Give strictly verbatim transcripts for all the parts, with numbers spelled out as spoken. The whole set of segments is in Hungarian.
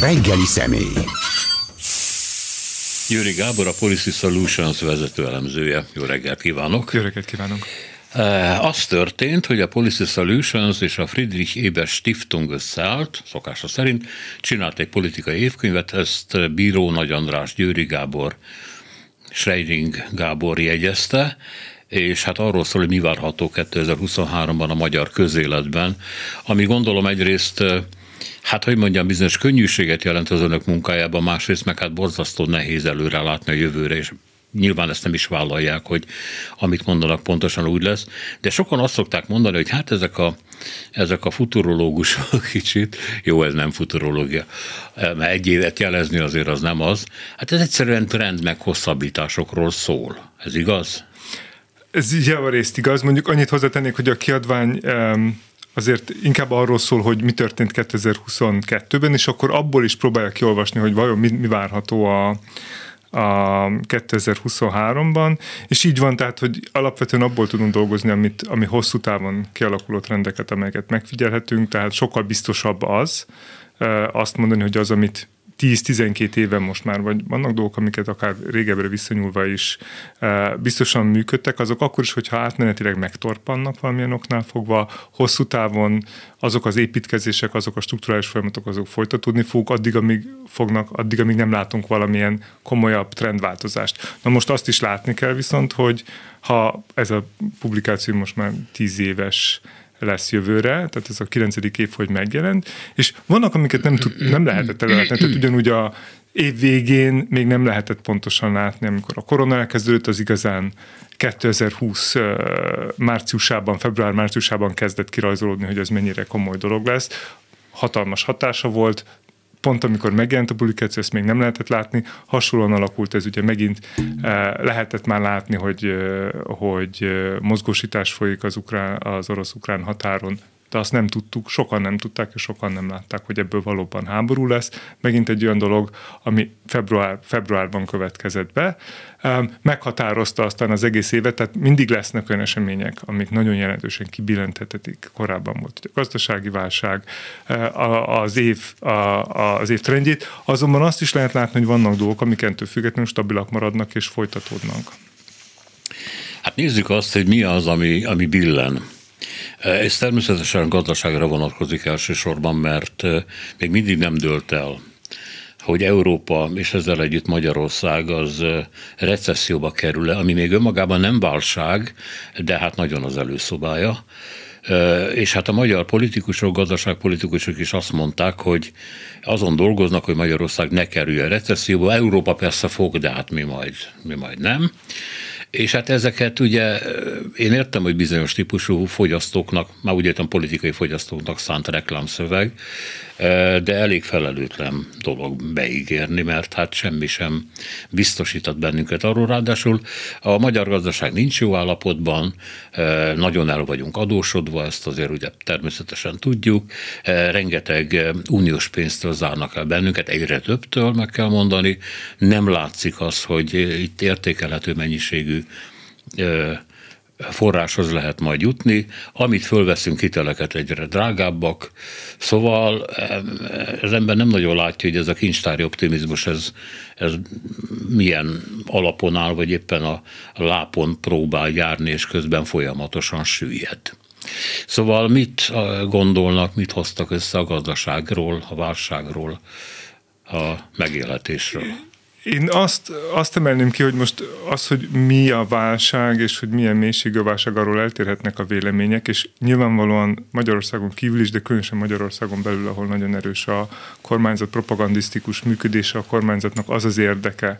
Reggeli személy. Győri Gábor, a Policy Solutions vezető elemzője. Jó reggelt kívánok! Jó reggelt kívánok! Az történt, hogy a Policy Solutions és a Friedrich Ebert Stiftung összeállt, szokása szerint, csinált egy politikai évkönyvet, ezt Bíró Nagy András, Győri Gábor, Schreiding Gábor jegyezte, és hát arról szól, hogy mi várható kétezer-huszonháromban a magyar közéletben, ami gondolom egyrészt, hát hogy mondjam, bizonyos könnyűséget jelent az önök munkájában, másrészt meg hát borzasztó nehéz előre látni a jövőre, és nyilván ezt nem is vállalják, hogy amit mondanak, pontosan úgy lesz. De sokan azt szokták mondani, hogy hát ezek a, ezek a futurológusok kicsit, jó, ez nem futurológia, mert egy évet jelezni azért az nem az. Hát ez egyszerűen trend meg hosszabbításokról szól. Ez igaz? Ez javarészt igaz. Mondjuk annyit hozzátennék, hogy a kiadvány azért inkább arról szól, hogy mi történt kétezer-huszonkettőben, és akkor abból is próbálják kiolvasni, hogy vajon mi, mi várható a... a kétezer-huszonháromban, és így van, tehát, hogy alapvetően abból tudunk dolgozni, amit, ami hosszú távon kialakuló trendeket, amelyeket megfigyelhetünk, tehát sokkal biztosabb az, azt mondani, hogy az, amit tíz-tizenkét éve most már, vagy vannak dolgok, amiket akár régebbre visszanyúlva is biztosan működtek, azok akkor is, hogyha átmenetileg megtorpannak valamilyen oknál fogva, hosszú távon azok az építkezések, azok a strukturális folyamatok, azok folytatódni fognak, addig, amíg fognak, addig, amíg nem látunk valamilyen komolyabb trendváltozást. Na most azt is látni kell viszont, hogy ha ez a publikáció most már tíz éves lesz jövőre, tehát ez a kilencedik év, hogy megjelent, és vannak, amiket nem, tud, nem lehetett előadni, tehát ugyanúgy a év végén még nem lehetett pontosan látni, amikor a korona elkezdődött, az igazán kétezer-húsz márciusában, február-márciusában kezdett kirajzolódni, hogy ez mennyire komoly dolog lesz. Hatalmas hatása volt, pont amikor megjelent a publikáció, ezt még nem lehetett látni, hasonlóan alakult ez, ugye megint lehetett már látni, hogy, hogy mozgósítás folyik az, ukrán, az orosz-ukrán határon, de azt nem tudtuk, sokan nem tudták, és sokan nem látták, hogy ebből valóban háború lesz. Megint egy olyan dolog, ami február, februárban következett be. Meghatározta aztán az egész évet, tehát mindig lesznek olyan események, amik nagyon jelentősen kibillenthetetik. Korábban volt a gazdasági válság, az év, az év trendjét. Azonban azt is lehet látni, hogy vannak dolgok, amik ettől függetlenül stabilak maradnak és folytatódnak. Hát nézzük azt, hogy mi az, ami, ami billen. Ez természetesen gazdaságra vonatkozik elsősorban, mert még mindig nem dőlt el, hogy Európa és ezzel együtt Magyarország az recesszióba kerül-e, ami még önmagában nem válság, de hát nagyon az előszobája. És hát a magyar politikusok, gazdaságpolitikusok is azt mondták, hogy azon dolgoznak, hogy Magyarország ne kerülje recesszióba. Európa persze fog, de hát mi majd, mi majd nem. És hát ezeket ugye én értem, hogy bizonyos típusú fogyasztóknak, már úgy értem politikai fogyasztóknak szánt reklámszöveg, de elég felelőtlen dolog beígérni, mert hát semmi sem biztosított bennünket arról. Ráadásul a magyar gazdaság nincs jó állapotban, nagyon el vagyunk adósodva, ezt azért ugye természetesen tudjuk, rengeteg uniós pénztől zárnak el bennünket, egyre többtől meg kell mondani, nem látszik az, hogy itt értékelhető mennyiségű forráshoz lehet majd jutni, amit fölveszünk, hiteleket egyre drágábbak, szóval az ember nem nagyon látja, hogy ez a kincstári optimizmus, ez, ez milyen alapon áll, vagy éppen a lápon próbál járni, és közben folyamatosan süllyed. Szóval mit gondolnak, mit hoztak össze a gazdaságról, a válságról, a megélhetésről? Én azt, azt emelném ki, hogy most az, hogy mi a válság, és hogy milyen mélységű a válság, arról eltérhetnek a vélemények, és nyilvánvalóan Magyarországon kívül is, de különösen Magyarországon belül, ahol nagyon erős a kormányzat propagandisztikus működése, a kormányzatnak az az érdeke,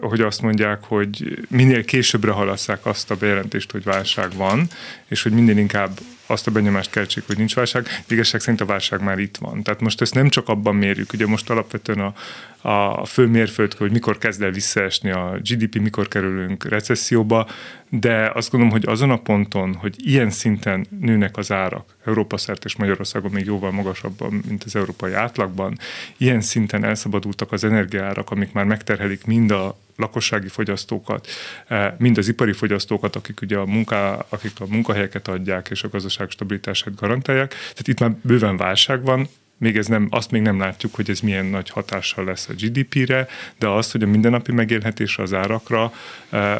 hogy azt mondják, hogy minél későbbre halasszák azt a bejelentést, hogy válság van, és hogy minél inkább azt a benyomást keltsék, hogy nincs válság. Igazság szerint a válság már itt van. Tehát most ezt nem csak abban mérjük, ugye most alapvetően a, a fő mérföldkő, hogy mikor kezd el visszaesni a gé dé pé, mikor kerülünk recesszióba, de azt gondolom, hogy azon a ponton, hogy ilyen szinten nőnek az árak, Európa szerte és Magyarországon még jóval magasabban, mint az európai átlagban, ilyen szinten elszabadultak az energiaárak, amik már megterhelik mind a lakossági fogyasztókat, mind az ipari fogyasztókat, akik ugye a, munká, akik a munkahelyeket adják és a gazdaság stabilitását garantálják. Tehát itt már bőven válság van, Még ez nem, azt még nem látjuk, hogy ez milyen nagy hatással lesz a gé dé pére, de az, hogy a mindennapi megélhetésre, az árakra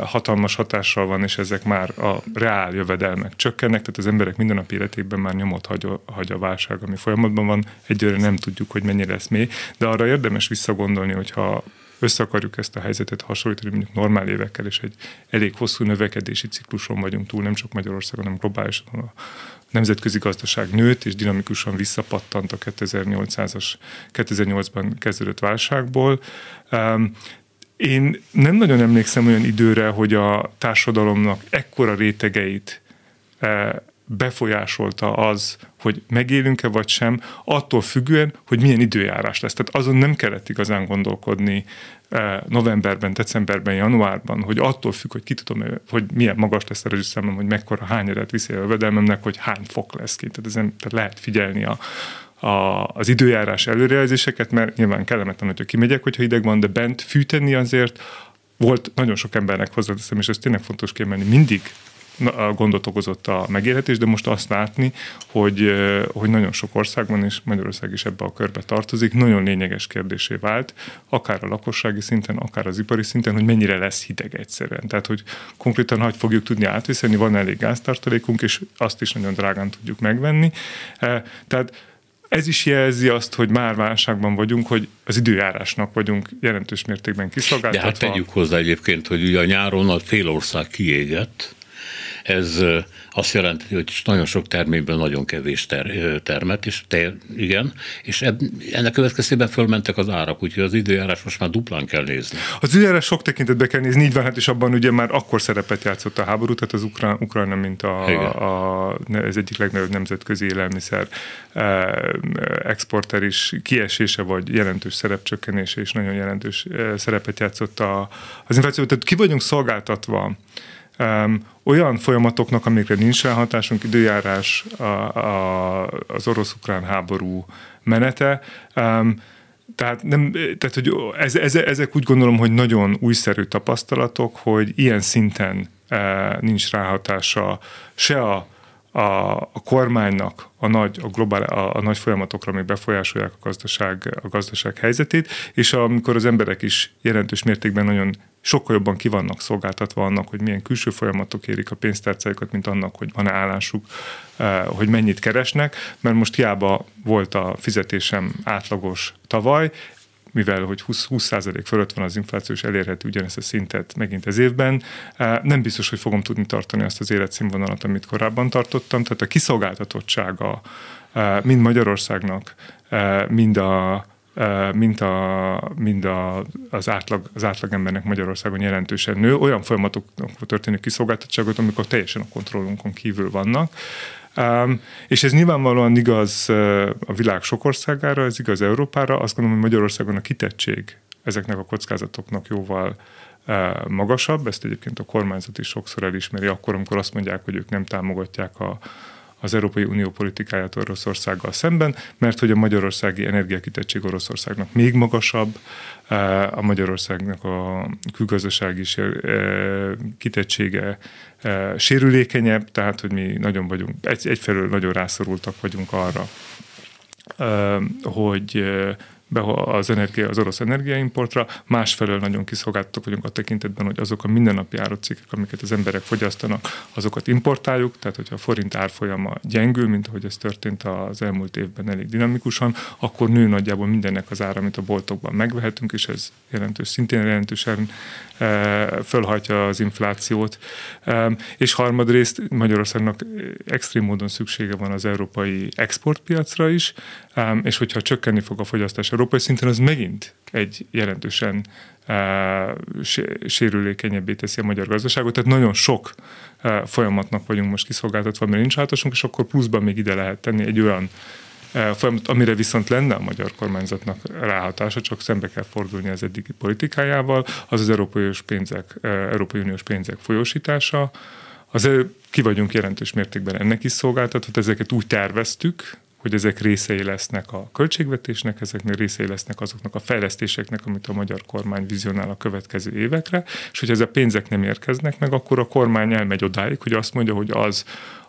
hatalmas hatással van, és ezek már a reál jövedelmek csökkennek, tehát az emberek mindennapi életében már nyomot hagy a, hagy a válság, ami folyamatban van, egyelőre nem tudjuk, hogy mennyire lesz mély, de arra érdemes visszagondolni, hogyha össze akarjuk ezt a helyzetet hasonlítani mondjuk normál évekkel, és egy elég hosszú növekedési cikluson vagyunk túl, nem csak Magyarországon, hanem globálisan a nemzetközi gazdaság nőtt, és dinamikusan visszapattant a kétezer-nyolcban kezdődött válságból. Én nem nagyon emlékszem olyan időre, hogy a társadalomnak ekkora rétegeit befolyásolta az, hogy megélünk-e vagy sem, attól függően, hogy milyen időjárás lesz. Tehát azon nem kellett igazán gondolkodni novemberben, decemberben, januárban, hogy attól függ, hogy ki tudom, hogy milyen magas lesz a rezsiszámom, hogy mekkora hány edet viszi a jövedelmemnek, hogy hány fok lesz ki. Tehát, ezen, tehát lehet figyelni a A, az időjárás előrejelzéseket, mert nyilván kellemetlen, hogyha kimegyek, hogyha hideg van, de bent fűteni azért volt nagyon sok embernek, hozzáteszem, és ez tényleg fontos kiemelni, mindig gondot okozott a megélhetés, de most azt látni, hogy, hogy nagyon sok országban, és Magyarország is ebbe a körbe tartozik, nagyon lényeges kérdésé vált, akár a lakossági szinten, akár az ipari szinten, hogy mennyire lesz hideg egyszerűen. Tehát, hogy konkrétan, hogy fogjuk tudni átvészelni, van elég gáztartalékunk, és azt is nagyon drágán tudjuk megvenni. Tehát ez is jelzi azt, hogy már válságban vagyunk, hogy az időjárásnak vagyunk jelentős mértékben kiszolgáltatva. De hát tegyük hozzá egyébként, hogy ugye a nyáron a fél ország kiégett. Ez azt jelenti, hogy nagyon sok terményből nagyon kevés ter- termet, és, ter- igen, és ennek következtében fölmentek az árak, úgyhogy az időjárás most már duplán kell nézni. Az időjárás sok tekintetben kell nézni, így van, hát és abban ugye már akkor szerepet játszott a háború, tehát az Ukra- Ukrajna, mint a, a, az egyik legnagyobb nemzetközi élelmiszer exporter is kiesése, vagy jelentős szerepcsökkenése, és nagyon jelentős szerepet játszott a, az infláció. Tehát ki vagyunk szolgáltatva olyan folyamatoknak, amikre nincs ráhatásunk, időjárás, a, a, az orosz-ukrán háború menete. Um, tehát, nem, tehát hogy ez, ez, ezek úgy gondolom, hogy nagyon újszerű tapasztalatok, hogy ilyen szinten e, nincs ráhatása se a, a, a kormánynak, a nagy, a, globál, a, a nagy folyamatokra, amik befolyásolják a gazdaság, a gazdaság helyzetét, és amikor az emberek is jelentős mértékben nagyon sokkal jobban ki vannak szolgáltatva annak, hogy milyen külső folyamatok érik a pénztárcájukat, mint annak, hogy van-e állásuk, hogy mennyit keresnek, mert most hiába volt a fizetésem átlagos tavaly, mivel hogy húsz százalék fölött van az infláció, és elérheti ugyanezt a szintet megint ez évben, nem biztos, hogy fogom tudni tartani azt az életszínvonalat, amit korábban tartottam, tehát a kiszolgáltatottsága mind Magyarországnak, mind a mint, a, mint a, az, átlag, az átlagembernek Magyarországon jelentősen nő. Olyan folyamatoknak történik kiszolgáltatottságot, amikor teljesen a kontrollunkon kívül vannak. Um, és ez nyilvánvalóan igaz a világ sok országára, ez igaz Európára. Azt gondolom, hogy Magyarországon a kitettség ezeknek a kockázatoknak jóval uh, magasabb. Ezt egyébként a kormányzat is sokszor elismeri akkor, amikor azt mondják, hogy ők nem támogatják a az Európai Unió politikáját Oroszországgal szemben, mert hogy a magyarországi energiakitettség Oroszországnak még magasabb, a Magyarországnak a külgazdasági kitettsége sérülékenyebb, tehát hogy mi nagyon vagyunk, egy, egyfelől nagyon rászorultak vagyunk arra, hogy az, energia, az orosz energiaimportra, másfelől nagyon kiszolgáltatok vagyunk a tekintetben, hogy azok a mindennapi árucikkek, amiket az emberek fogyasztanak, azokat importáljuk, tehát hogyha a forint árfolyama gyengül, mint ahogy ez történt az elmúlt évben elég dinamikusan, akkor nő nagyjából mindennek az ára, amit a boltokban megvehetünk, és ez jelentős, szintén jelentősen fölhajtja az inflációt. És harmadrészt Magyarországnak extrém módon szüksége van az európai exportpiacra is, és hogyha csökkenni fog a fogyasztás európai szinten, az megint egy jelentősen sérülékenyebbé teszi a magyar gazdaságot, tehát nagyon sok folyamatnak vagyunk most kiszolgáltatva, mert nincs hátosunk, és akkor pluszban még ide lehet tenni egy olyan folyamat, amire viszont lenne a magyar kormányzatnak ráhatása, csak szembe kell fordulni az eddigi politikájával, az az európai, pénzek, európai uniós pénzek folyósítása. Azért ki vagyunk jelentős mértékben ennek is szolgáltatva, ezeket úgy terveztük, hogy ezek részei lesznek a költségvetésnek, ezeknél részei lesznek azoknak a fejlesztéseknek, amit a magyar kormány vizionál a következő évekre, és hogyha ezek a pénzek nem érkeznek meg, akkor a kormány elmegy odáig, hogy azt mondja, hogy az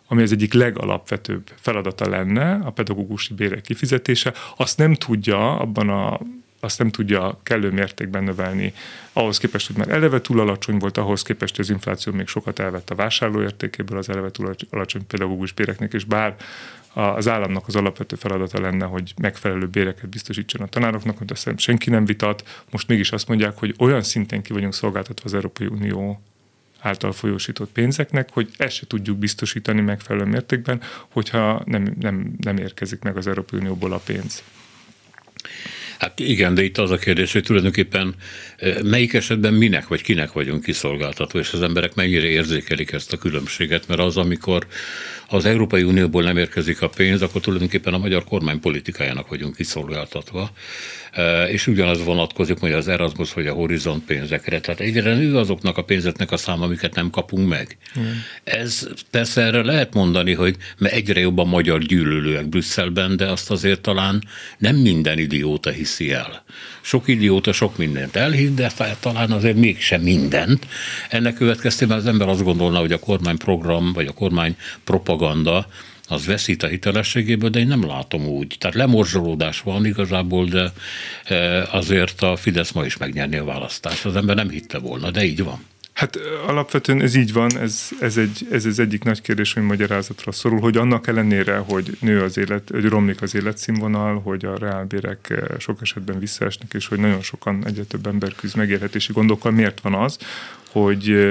ami az egyik legalapvetőbb feladata lenne, a pedagógusi bérek kifizetése, azt nem tudja abban a azt nem tudja kellő mértékben növelni. Ahhoz képest, hogy már eleve túl alacsony volt, ahhoz képest, hogy az infláció még sokat elvett a vásárlóértékéből, az eleve túl alacsony pedagógus béreknek, és bár az államnak az alapvető feladata lenne, hogy megfelelő béreket biztosítson a tanároknak, amit azt senki nem vitat, most mégis azt mondják, hogy olyan szinten ki vagyunk szolgáltatva az Európai Unió által folyósított pénzeknek, hogy ezt se tudjuk biztosítani megfelelő mértékben, hogyha nem, nem, nem érkezik meg az Európai Unióból a pénz. Hát igen, de itt az a kérdés, hogy tulajdonképpen melyik esetben minek vagy kinek vagyunk kiszolgáltatva, és az emberek mennyire érzékelik ezt a különbséget, mert az, amikor az Európai Unióból nem érkezik a pénz, akkor tulajdonképpen a magyar kormány politikájának vagyunk kiszolgáltatva, és ugyanaz vonatkozik mondjuk az Erasmus vagy a Horizont pénzekre. Tehát egyre nő azoknak a pénzeknek a száma, amiket nem kapunk meg. Mm. Ez persze erre lehet mondani, hogy mert egyre jobban magyar gyűlölőek Brüsszelben, de azt azért talán nem minden idióta hiszi el. Sok idióta sok mindent elhitt, de talán azért mégsem mindent. Ennek következtében az ember azt gondolná, hogy a kormányprogram vagy a kormány propaganda az veszít a hitelességéből, de én nem látom úgy. Tehát lemorzsolódás van igazából, de azért a Fidesz ma is megnyerni a választást. Az ember nem hitte volna, de így van. Hát alapvetően ez így van, ez, ez, egy, ez az egyik nagy kérdés, ami magyarázatra szorul, hogy annak ellenére, hogy nő az élet, hogy romlik az életszínvonal, hogy a reálbérek sok esetben visszaesnek, és hogy nagyon sokan, egyre több ember küzd megélhetési gondokkal, miért van az, hogy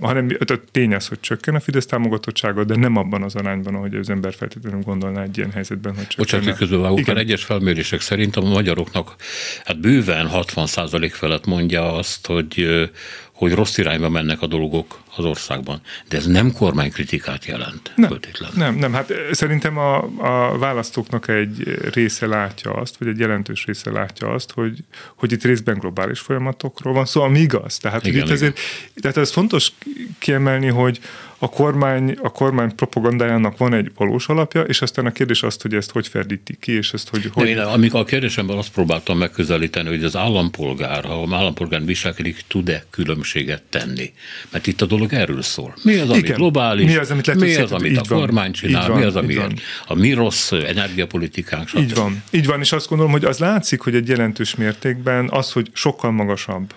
hanem tény az, hogy csökken a Fidesz támogatottsága, de nem abban az arányban, ahogy az ember feltétlenül gondolná egy ilyen helyzetben, hogy csökken. Bocsánat, közülvágok, mert egyes felmérések szerint a magyaroknak hát bőven hatvan százalék felett mondja azt, hogy, hogy rossz irányba mennek a dolgok az országban. De ez nem kormánykritikát jelent. Nem, nem, nem. Hát szerintem a, a választóknak egy része látja azt, vagy egy jelentős része látja azt, hogy, hogy itt részben globális folyamatokról van szó, szóval ami igaz. Tehát, igen, itt ezért, tehát ez fontos kiemelni, hogy a kormány, a kormány propagandájának van egy valós alapja, és aztán a kérdés azt, hogy ezt hogy ferdíti ki, és ezt hogy... hogy... Én, amikor a kérdésemben azt próbáltam megközelíteni, hogy az állampolgár, ha az állampolgár viselkedik, tud-e különbséget tenni? Mert itt a dolog erről szól. Mi az, ami igen, globális? Mi az, amit, mi az, amit a van, kormány csinál? Van, mi az, ami a mi rossz energiapolitikánk? Így van. Így van, és azt gondolom, hogy az látszik, hogy egy jelentős mértékben az, hogy sokkal magasabb,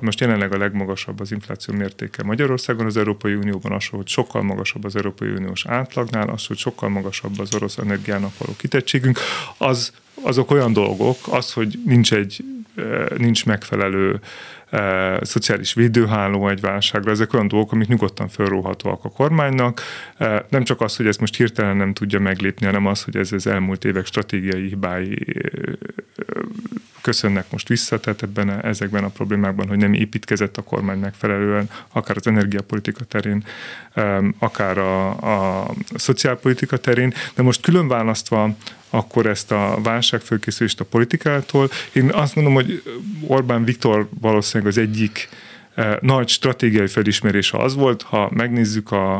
most jelenleg a legmagasabb az infláció mértéke Magyarországon, az Európai Unióban az, hogy sokkal magasabb az Európai Uniós átlagnál, az, hogy sokkal magasabb az orosz energiának való kitettségünk, az, azok olyan dolgok, az, hogy nincs egy, nincs megfelelő e, szociális védőháló egy válságra, ezek olyan dolgok, amik nyugodtan felróhatóak a kormánynak. E, nem csak az, hogy ezt most hirtelen nem tudja meglépni, hanem az, hogy ez az elmúlt évek stratégiai hibái e, e, köszönnek most vissza, tehát ebben a, ezekben a problémákban, hogy nem építkezett a kormány megfelelően, akár az energiapolitika terén, e, akár a, a szociálpolitika terén, de most külön választva akkor ezt a válságfölkészülést a politikától. Én azt mondom, hogy Orbán Viktor valószínűleg az egyik eh, nagy stratégiai felismerése az volt, ha megnézzük a,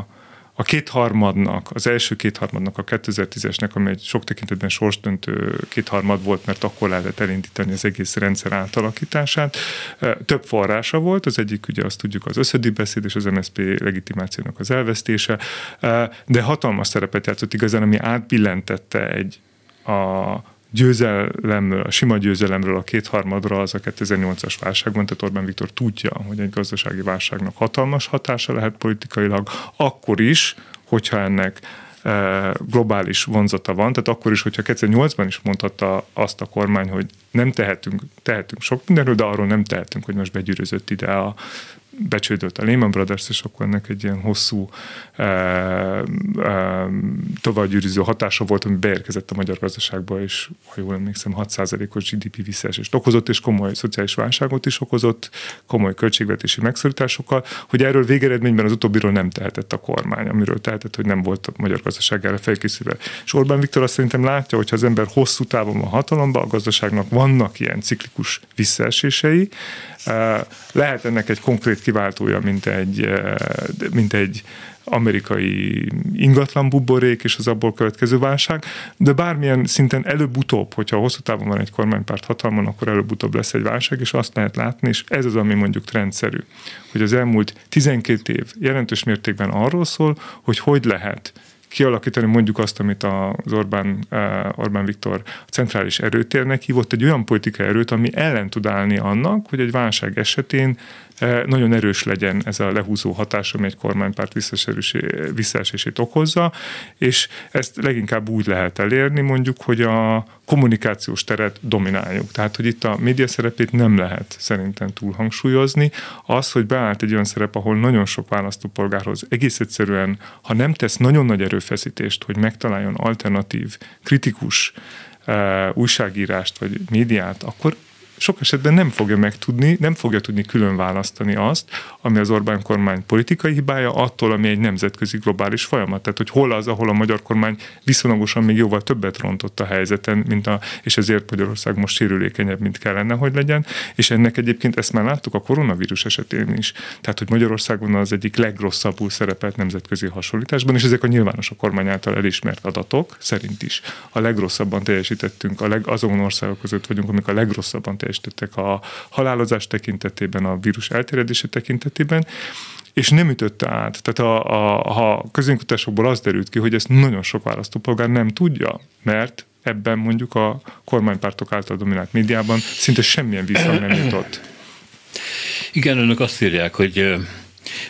a kétharmadnak, az első kétharmadnak, a kétezer-tízesnek, ami egy sok tekintetben sorsdöntő kétharmad volt, mert akkor lehetett elindítani az egész rendszer átalakítását. Több forrása volt, az egyik ugye azt tudjuk az összödi beszéd és az em es zé pé legitimációnak az elvesztése, de hatalmas szerepet játszott igazán, ami átbillentette egy a győzelemről, a sima győzelemről a kétharmadra az a kétezer-nyolcas válságban, tehát Orbán Viktor tudja, hogy egy gazdasági válságnak hatalmas hatása lehet politikailag, akkor is, hogyha ennek globális vonzata van, tehát akkor is, hogyha kétezer-nyolcban is mondhatta azt a kormány, hogy nem tehetünk, tehetünk sok mindenről, de arról nem tehetünk, hogy most begyűrözött ide a becsődölt a Lehman Brothers, és akkor ennek egy ilyen hosszú e, e, továbbgyűrűző hatása volt, ami beérkezett a magyar gazdaságba, és ha jól emlékszem, hat százalékos gé dé pé visszaesést okozott, és komoly szociális válságot is okozott, komoly költségvetési megszorításokkal, hogy erről végeredményben az utóbbiról nem tehetett a kormány, amiről tehetett, hogy nem volt a magyar gazdaság erre felkészülve. És Orbán Viktor azt szerintem látja, hogy ha az ember hosszú távon a hatalomba, a gazdaságnak van vannak ilyen ciklikus visszaesései. Lehet ennek egy konkrét kiváltója, mint egy, mint egy amerikai ingatlan buborék és az abból következő válság, de bármilyen szinten előbb-utóbb, hogyha hosszú távon van egy kormánypárt hatalmon, akkor előbb-utóbb lesz egy válság, és azt lehet látni, és ez az, ami mondjuk trendszerű, hogy az elmúlt tizenkét év jelentős mértékben arról szól, hogy hogy lehet kialakítani mondjuk azt, amit az Orbán, Orbán Viktor centrális erőtérnek hívott, egy olyan politikai erőt, ami ellen tud állni annak, hogy egy válság esetén nagyon erős legyen ez a lehúzó hatás, ami egy kormánypárt visszaesését okozza, és ezt leginkább úgy lehet elérni mondjuk, hogy a kommunikációs teret domináljuk. Tehát, hogy itt a média szerepét nem lehet szerintem túl hangsúlyozni. Az, hogy beállt egy olyan szerep, ahol nagyon sok választópolgárhoz egész egyszerűen, ha nem tesz nagyon nagy erőfeszítést, hogy megtaláljon alternatív, kritikus uh, újságírást vagy médiát, akkor sok esetben nem fogja megtudni, nem fogja tudni külön választani azt, ami az Orbán kormány politikai hibája, attól, ami egy nemzetközi globális folyamat. Tehát, hogy hol az, ahol a magyar kormány viszonylagosan még jóval többet rontott a helyzeten, mint a, és ezért Magyarország most sérülékenyebb, mint kellene, hogy legyen. És ennek egyébként ezt már láttuk a koronavírus esetén is. Tehát, hogy Magyarországon az egyik legrosszabbul szerepelt nemzetközi hasonlításban, és ezek a nyilvános a kormány által elismert adatok szerint is. A legrosszabban teljesítettünk, a leg, azon országok között vagyunk, amik a legrosszabban estettek a halálozás tekintetében, a vírus elterjedése tekintetében, és nem ütötte át. Tehát a, a, a közönkutatásokból az derült ki, hogy ezt nagyon sok választópolgár nem tudja, mert ebben mondjuk a kormánypártok által dominált médiában szinte semmilyen vissza nem jutott. Igen, önök azt írják, hogy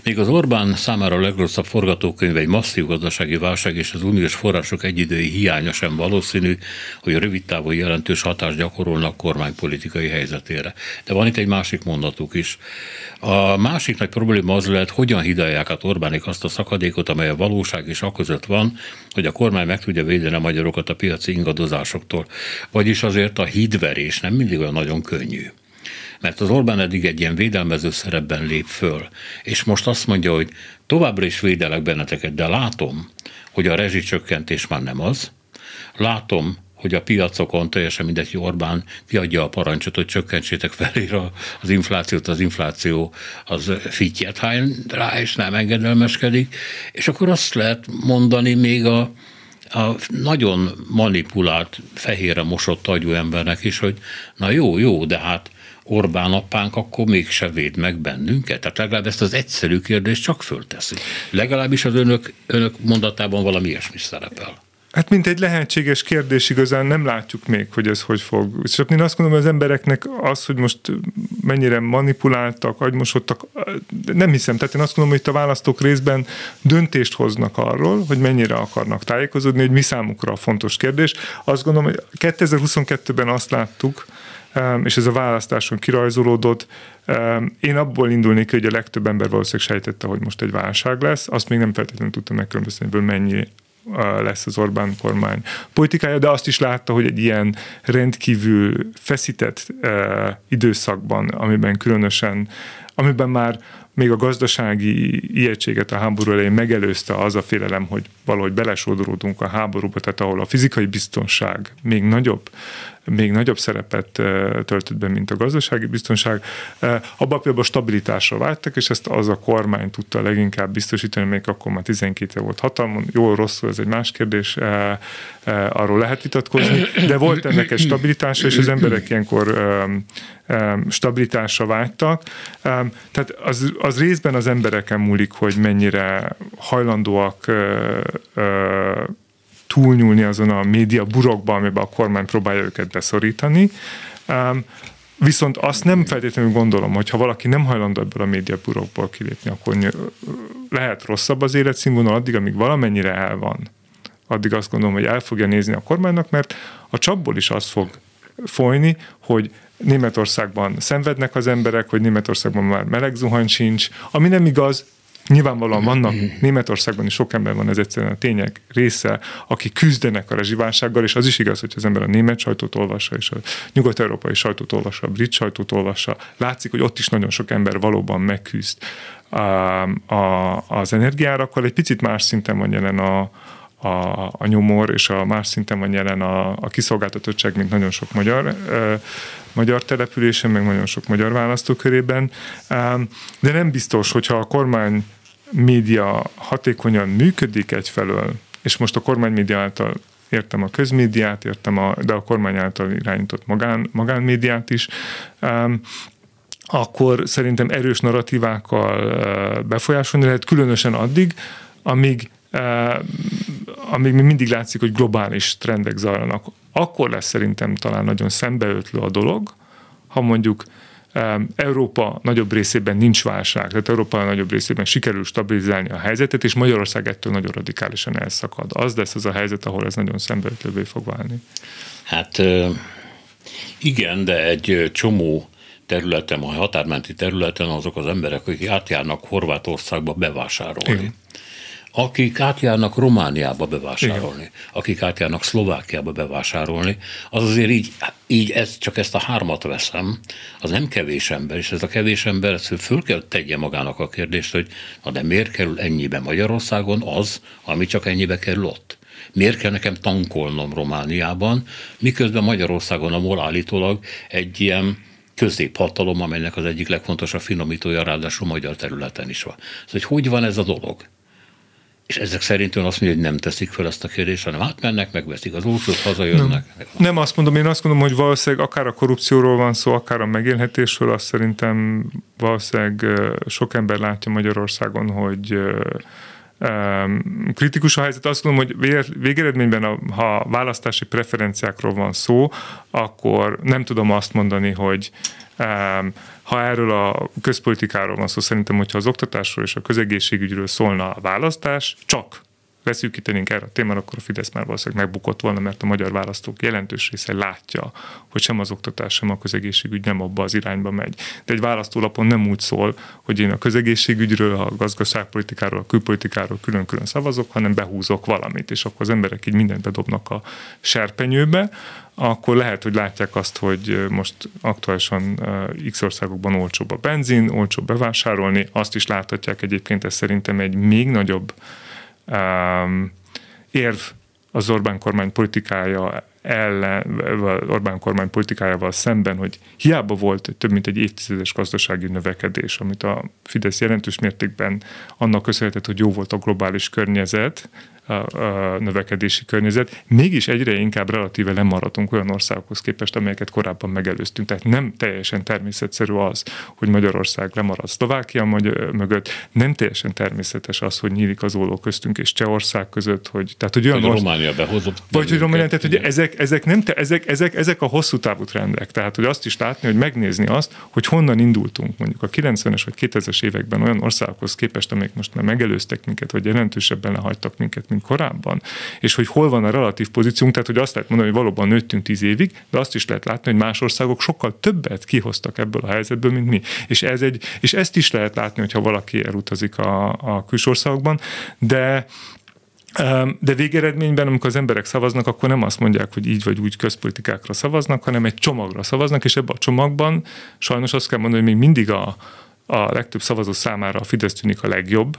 még az Orbán számára a legrosszabb forgatókönyv egy masszív gazdasági válság és az uniós források egyidői hiánya sem valószínű, hogy rövid távon jelentős hatást gyakorolnak kormánypolitikai helyzetére. De van itt egy másik mondatuk is. A másik nagy probléma az lehet, hogyan hidalják át Orbánik azt a szakadékot, amely a valóság és aközött van, hogy a kormány meg tudja védeni a magyarokat a piaci ingadozásoktól. Vagyis azért a hídverés nem mindig olyan nagyon könnyű. Mert az Orbán eddig egy ilyen védelmező szerepben lép föl, és most azt mondja, hogy továbbra is védelek benneteket, de látom, hogy a rezsicsökkentés már nem az, látom, hogy a piacokon teljesen mindegy, hogy Orbán kiadja a parancsot, hogy csökkentsétek felére az inflációt, az infláció az fittyet hány rá, és nem engedelmeskedik, és akkor azt lehet mondani még a a nagyon manipulált, fehérre mosott agyú embernek is, hogy na jó, jó, de hát Orbán apánk akkor mégse véd meg bennünket. Tehát legalább ezt az egyszerű kérdést csak fölteszi. Legalábbis az önök, önök mondatában valami ilyesmi szerepel. Hát mint egy lehetséges kérdés, igazán nem látjuk még, hogy ez hogy fog. És én azt gondolom, hogy az embereknek az, hogy most mennyire manipuláltak, agymosodtak, nem hiszem. Tehát én azt gondolom, hogy itt a választók részben döntést hoznak arról, hogy mennyire akarnak tájékozódni, hogy mi számukra a fontos kérdés. Azt gondolom, hogy kétezer-huszonkettőben azt láttuk, és ez a választáson kirajzolódott. Én abból indulnék, hogy a legtöbb ember valószínűleg sejtette, hogy most egy válság lesz. Azt még nem feltétlenül tudtam megkülönböztetni, hogy mennyi lesz az Orbán kormány politikája, de azt is látta, hogy egy ilyen rendkívül feszített uh, időszakban, amiben különösen, amiben már még a gazdasági ijegységet a háború elején megelőzte az a félelem, hogy valahogy belesodródunk a háborúba, tehát ahol a fizikai biztonság még nagyobb, még nagyobb szerepet töltött be, mint a gazdasági biztonság. Abban a pillanatban stabilitásra vágytak, és ezt az a kormány tudta leginkább biztosítani, még akkor már tizenkét év volt hatalmon. Jól, rosszul, ez egy más kérdés, arról lehet vitatkozni, de volt ennek egy stabilitása, és az emberek ilyenkor stabilitásra vágytak. Tehát az, az részben az embereken múlik, hogy mennyire hajlandóak túlnyúlni azon a média burokba, amiben a kormány próbálja őket beszorítani. Viszont azt nem feltétlenül gondolom, hogy ha valaki nem hajlandó ebből a média burokból kilépni, akkor lehet rosszabb az életszínvonal addig, amíg valamennyire el van. Addig azt gondolom, hogy el fogja nézni a kormánynak, mert a csapból is az fog folyni, hogy Németországban szenvednek az emberek, hogy Németországban már meleg zuhany sincs, ami nem igaz. Nyilvánvalóan vannak, Németországban is sok ember van, ez egyszerűen a tények része, aki küzdenek a rezsiválsággal, és az is igaz, hogy az ember a német sajtót olvassa, és a nyugat-európai sajtót olvassa, a brit sajtót olvassa. Látszik, hogy ott is nagyon sok ember valóban megküzd a, a, az energiárakkal. Egy picit más szinten van jelen a, a, a nyomor, és a más szinten van jelen a, a kiszolgáltatottság, mint nagyon sok magyar, magyar településen, meg nagyon sok magyar választókörében. De nem biztos, hogyha a kormány média hatékonyan működik egyfelől, és most a kormány média által értem a közmédiát, értem a, de a kormány által irányított magán, magánmédiát is, akkor szerintem erős narratívákkal befolyásolni lehet, különösen addig, amíg, amíg mindig látszik, hogy globális trendek zajlanak. Akkor lesz szerintem talán nagyon szembeötlő a dolog, ha mondjuk Európa nagyobb részében nincs válság, tehát Európa nagyobb részében sikerül stabilizálni a helyzetet, és Magyarország ettől nagyon radikálisan elszakad. Az lesz az a helyzet, ahol ez nagyon szembeötlővé fog válni. Hát igen, de egy csomó területen, a határmenti területen azok az emberek, akik átjárnak Horvátországba bevásárolni. Igen. Akik átjárnak Romániába bevásárolni, igen, akik átjárnak Szlovákiába bevásárolni, az azért így, így ezt, csak ezt a hármat veszem, az nem kevés ember, és ez a kevés ember, ezt föl kell tegye magának a kérdést, hogy na de miért kerül ennyibe Magyarországon az, ami csak ennyibe kerül ott? Miért kell nekem tankolnom Romániában, miközben Magyarországon a MOL állítólag egy ilyen középhatalom, amelynek az egyik legfontosabb finomítója, ráadásul magyar területen is van. Szóval, hogy hogy van ez a dolog? És ezek szerint ön azt mondja, hogy nem teszik fel ezt a kérdést, hanem átmennek, megveszik az olcsót, hazajönnek. Nem, nem azt mondom, én azt gondolom, hogy valószínűleg akár a korrupcióról van szó, akár a megélhetésről, azt szerintem valószínűleg sok ember látja Magyarországon, hogy kritikus a helyzet. Azt gondolom, hogy végeredményben, ha választási preferenciákról van szó, akkor nem tudom azt mondani, hogy ha erről a közpolitikáról van szó, szerintem, hogyha az oktatásról és a közegészségügyről szólna a választás, csak leszűkítenénk erre a témára, akkor a Fidesz már valószínűleg megbukott volna, mert a magyar választók jelentős része látja, hogy sem az oktatás, sem a közegészségügy nem abba az irányba megy. De egy választólapon nem úgy szól, hogy én a közegészségügyről, a gazdaságpolitikáról, a külpolitikáról külön-külön szavazok, hanem behúzok valamit, és akkor az emberek így mindent bedobnak a serpenyőbe, akkor lehet, hogy látják azt, hogy most aktuálisan X országokban olcsóbb a benzin, olcsóbb bevásárolni, azt is láthatják egyébként, ez szerintem egy még nagyobb Um, érv az Orbán kormány politikája ellen, Orbán kormány politikájával szemben, hogy hiába volt több mint egy évtizedes gazdasági növekedés, amit a Fidesz jelentős mértékben annak köszönhetett, hogy jó volt a globális környezet, a, a növekedési környezet, mégis egyre inkább relatíve lemaradunk olyan országokhoz képest, amelyeket korábban megelőztünk. Tehát nem teljesen természetszerű az, hogy Magyarország lemarad Szlovákia mögött, nem teljesen természetes az, hogy nyílik az olló köztünk és Csehország között, hogy tehát hogy olyan ország, Románia behozott. Vagy hogy Románia, tehát hogy ezek ezek nem te, ezek ezek ezek a hosszú távú trendek. Tehát hogy azt is látni, hogy megnézni azt, hogy honnan indultunk, mondjuk a kilencvenes vagy kétezres években olyan országokhoz képest, amelyek most már megelőztek minket, vagy jelentősebben lehagytak minket, mint korábban, és hogy hol van a relatív pozíciónk, tehát hogy azt lehet mondani, hogy valóban nőttünk tíz évig, de azt is lehet látni, hogy más országok sokkal többet kihoztak ebből a helyzetből, mint mi. És, ez egy, és ezt is lehet látni, hogyha valaki elutazik a, a külső országokban, de de végeredményben, amikor az emberek szavaznak, akkor nem azt mondják, hogy így vagy úgy közpolitikákra szavaznak, hanem egy csomagra szavaznak, és ebben a csomagban sajnos azt kell mondani, hogy még mindig a, a legtöbb szavazó számára a Fidesz tűnik a legjobb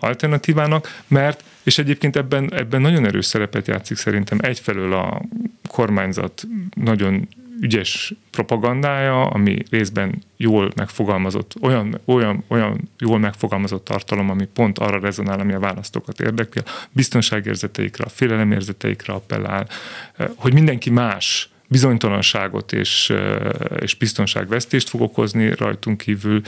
alternatívának, mert, és egyébként ebben, ebben nagyon erős szerepet játszik szerintem egyfelől a kormányzat nagyon ügyes propagandája, ami részben jól megfogalmazott, olyan, olyan, olyan jól megfogalmazott tartalom, ami pont arra rezonál, ami a választókat érdekli, a biztonságérzeteikre, a félelemérzeteikre appellál, hogy mindenki más bizonytalanságot és, és biztonságvesztést fog okozni rajtunk kívül.